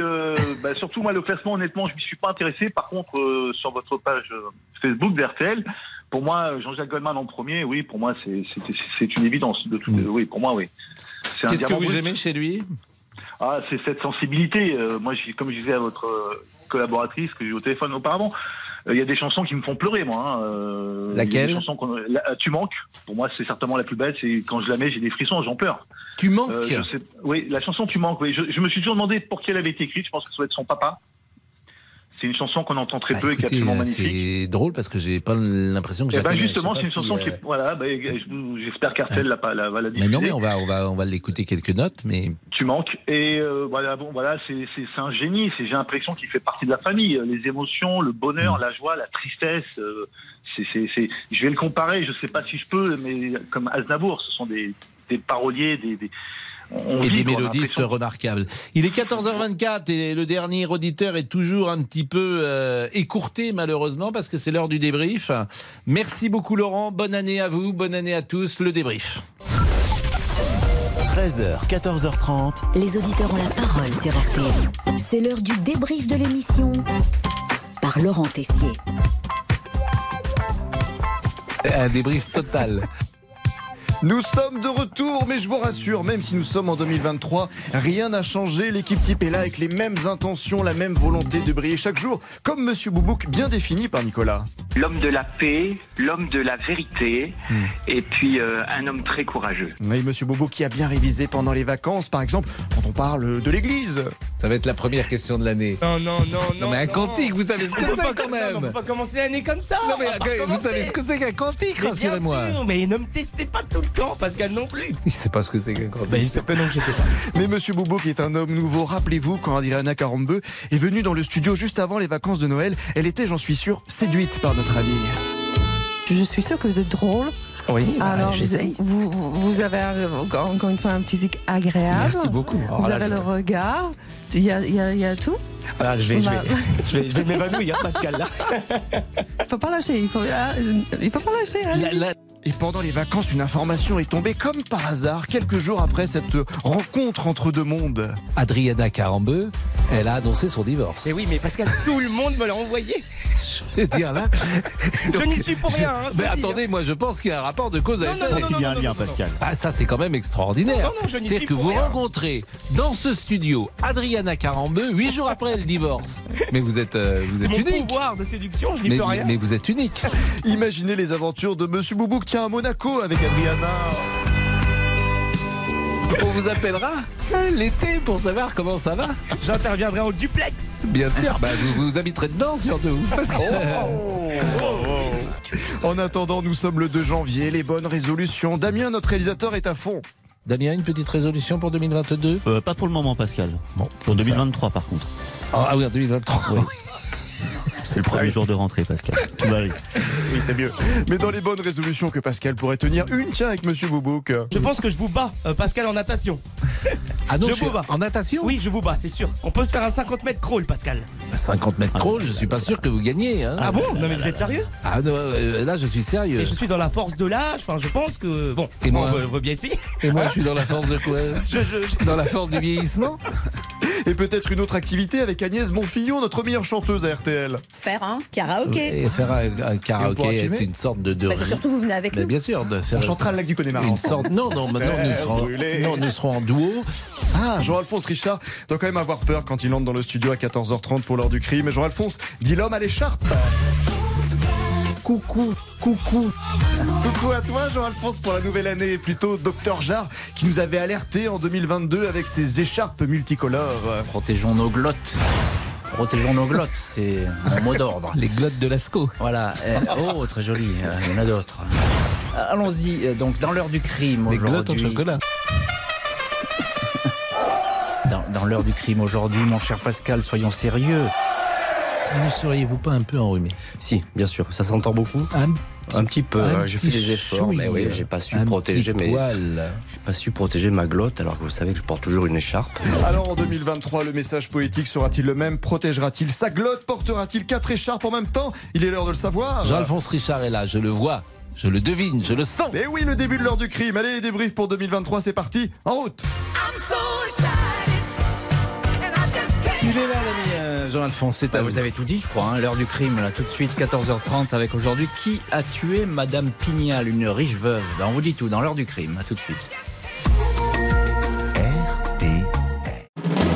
surtout moi, le classement, honnêtement, je ne m'y suis pas intéressé. Par contre, sur votre page Facebook d'RTL, pour moi, Jean-Jacques Goldman en premier, oui, pour moi, c'est une évidence. Oui, pour moi, oui. Qu'est-ce que vous aimez chez lui ? Ah, c'est cette sensibilité. Moi, comme je disais à votre collaboratrice que j'ai eu au téléphone auparavant, il y a des chansons qui me font pleurer, moi. Laquelle ? Tu manques. Pour moi, c'est certainement la plus belle. C'est quand je la mets, j'ai des frissons, j'en pleure. Tu manques ? Oui, la chanson Tu manques. Oui. Je me suis toujours demandé pour qui elle avait été écrite. Je pense que ça doit être son papa. C'est une chanson qu'on entend très peu, écoutez, et qui est absolument magnifique. C'est drôle parce que j'ai pas l'impression que j'ai. Justement, c'est une chanson qui. Voilà, j'espère qu'Arcel va la diffuser. Mais non, mais on va l'écouter quelques notes, mais. Tu manques. Et c'est un génie. J'ai l'impression qu'il fait partie de la famille. Les émotions, le bonheur, la joie, la tristesse. Je vais le comparer. Je sais pas si je peux, mais comme Aznavour, ce sont des paroliers, des et des mélodistes remarquables. Il est 14h24 et le dernier auditeur est toujours un petit peu écourté malheureusement parce que c'est l'heure du débrief. Merci beaucoup Laurent, bonne année à vous, bonne année à tous, le débrief. 13h, 14h30. Les auditeurs ont la parole sur RTL. C'est l'heure du débrief de l'émission par Laurent Tessier. Un débrief total. Nous sommes de retour, mais je vous rassure, même si nous sommes en 2023, rien n'a changé. L'équipe type est là avec les mêmes intentions, la même volonté de briller chaque jour, comme Monsieur Boubouk, bien défini par Nicolas. L'homme de la paix, l'homme de la vérité, et puis un homme très courageux. Oui, Monsieur Boubouk qui a bien révisé pendant les vacances, par exemple, quand on parle de l'église. Ça va être la première question de l'année. Non, mais un cantique, vous savez ce que c'est quand même. On ne peut pas commencer l'année comme ça. Non, mais vous savez ce que c'est qu'un cantique, rassurez-moi. Sûr, mais ne me testez pas tout le temps, Pascal non plus. Il ne sait pas ce que c'est qu'un cantique. Mais Monsieur Boubou, qui est un homme nouveau, rappelez-vous quand Adriana Carambeu est venue dans le studio juste avant les vacances de Noël. Elle était, j'en suis sûr, séduite par notre amie. Je suis sûre que vous êtes drôle. Oui, alors j'essaye. Vous avez encore une fois un physique agréable. Merci beaucoup. Vous avez le regard. Il y a tout. Alors, je vais m'évanouir, hein, Pascal. Là. Faut pas lâcher. Il faut pas lâcher. Hein. Et pendant les vacances, une information est tombée comme par hasard quelques jours après cette rencontre entre deux mondes. Adriana Carambeu, elle a annoncé son divorce. Et oui, mais Pascal, tout le monde me l'a envoyé. je veux dire là. Donc, je n'y suis pour rien. Hein, mais attendez, moi je pense qu'il y a un rapport de cause à effet. Il y a un lien, Pascal. Ah, ça c'est quand même extraordinaire. C'est-à-dire que vous rencontrez dans ce studio Adriana Carambeu 8 jours après le divorce. Mais vous êtes unique. C'est mon pouvoir de séduction, je n'y peux rien. Mais vous êtes unique. Imaginez les aventures de Monsieur Boubouk, tiens, à Monaco avec Adriana. On vous appellera l'été pour savoir comment ça va. J'interviendrai en duplex. Bien sûr, bah vous habiterez dedans surtout. Parce que... En attendant, nous sommes le 2 janvier, les bonnes résolutions. Damien, notre réalisateur, est à fond. Damien, une petite résolution pour 2022 Pas pour le moment, Pascal. Bon, pour 2023, par contre. Ah oui, en 2023. Oui. C'est le premier jour de rentrée, Pascal. Tout va aller. Oui, c'est mieux. Mais dans les bonnes résolutions que Pascal pourrait tenir, une, tiens, avec Monsieur Boubouk. Je pense que je vous bats, Pascal, en natation. Ah non, je vous bats. En natation ? Oui, je vous bats, c'est sûr. On peut se faire un 50 mètres crawl, Pascal. 50 mètres crawl, je suis pas sûr que vous gagnez. Hein. Ah bon ? Non, mais vous êtes sérieux ? Ah non, là, je suis sérieux. Et je suis dans la force de l'âge, enfin, je pense que. Bon, et moi, on voit bien ici. Et moi, je suis dans la force de quoi ? Dans la force du vieillissement ? Et peut-être une autre activité avec Agnès Bonfillon, notre meilleure chanteuse à RTL. Faire un karaoké. Et faire un karaoké est une sorte de. Parce que surtout vous venez avec nous. Bien sûr, de faire. On chantera le lac du Connemara. Une sorte. Non, maintenant nous serons en duo. Ah, Jean-Alphonse Richard doit quand même avoir peur quand il entre dans le studio à 14h30 pour l'heure du crime. Jean-Alphonse dit l'homme à l'écharpe. Coucou. Coucou à toi, Jean-Alphonse, pour la nouvelle année. Et plutôt Dr Jarre, qui nous avait alerté en 2022 avec ses écharpes multicolores. Protégeons nos glottes, c'est mon mot d'ordre. Les glottes de Lascaux. Voilà. Oh, très joli. Il y en a d'autres. Allons-y, donc, dans l'heure du crime aujourd'hui. Les glottes au chocolat. Dans l'heure du crime aujourd'hui, mon cher Pascal, soyons sérieux. Ne seriez-vous pas un peu enrhumé ? Si, bien sûr. Ça s'entend beaucoup ? Un petit peu. J'ai fait des efforts, mais oui, j'ai pas su protéger ma glotte, alors que vous savez que je porte toujours une écharpe. Alors en 2023, le message poétique sera-t-il le même ? Protégera-t-il sa glotte ? Portera-t-il 4 écharpes en même temps ? Il est l'heure de le savoir. Jean-Alphonse Richard est là, je le vois, je le devine, je le sens. Et oui, le début de l'heure du crime. Allez, les débriefs pour 2023, c'est parti, en route. Il est là, l'ami Jean-Alphonse, c'est à vous. Vous avez tout dit, je crois, hein, l'heure du crime, là, tout de suite, 14h30, avec aujourd'hui, qui a tué Madame Pignal, une riche veuve. Ben, on vous dit tout, dans l'heure du crime, à tout de suite.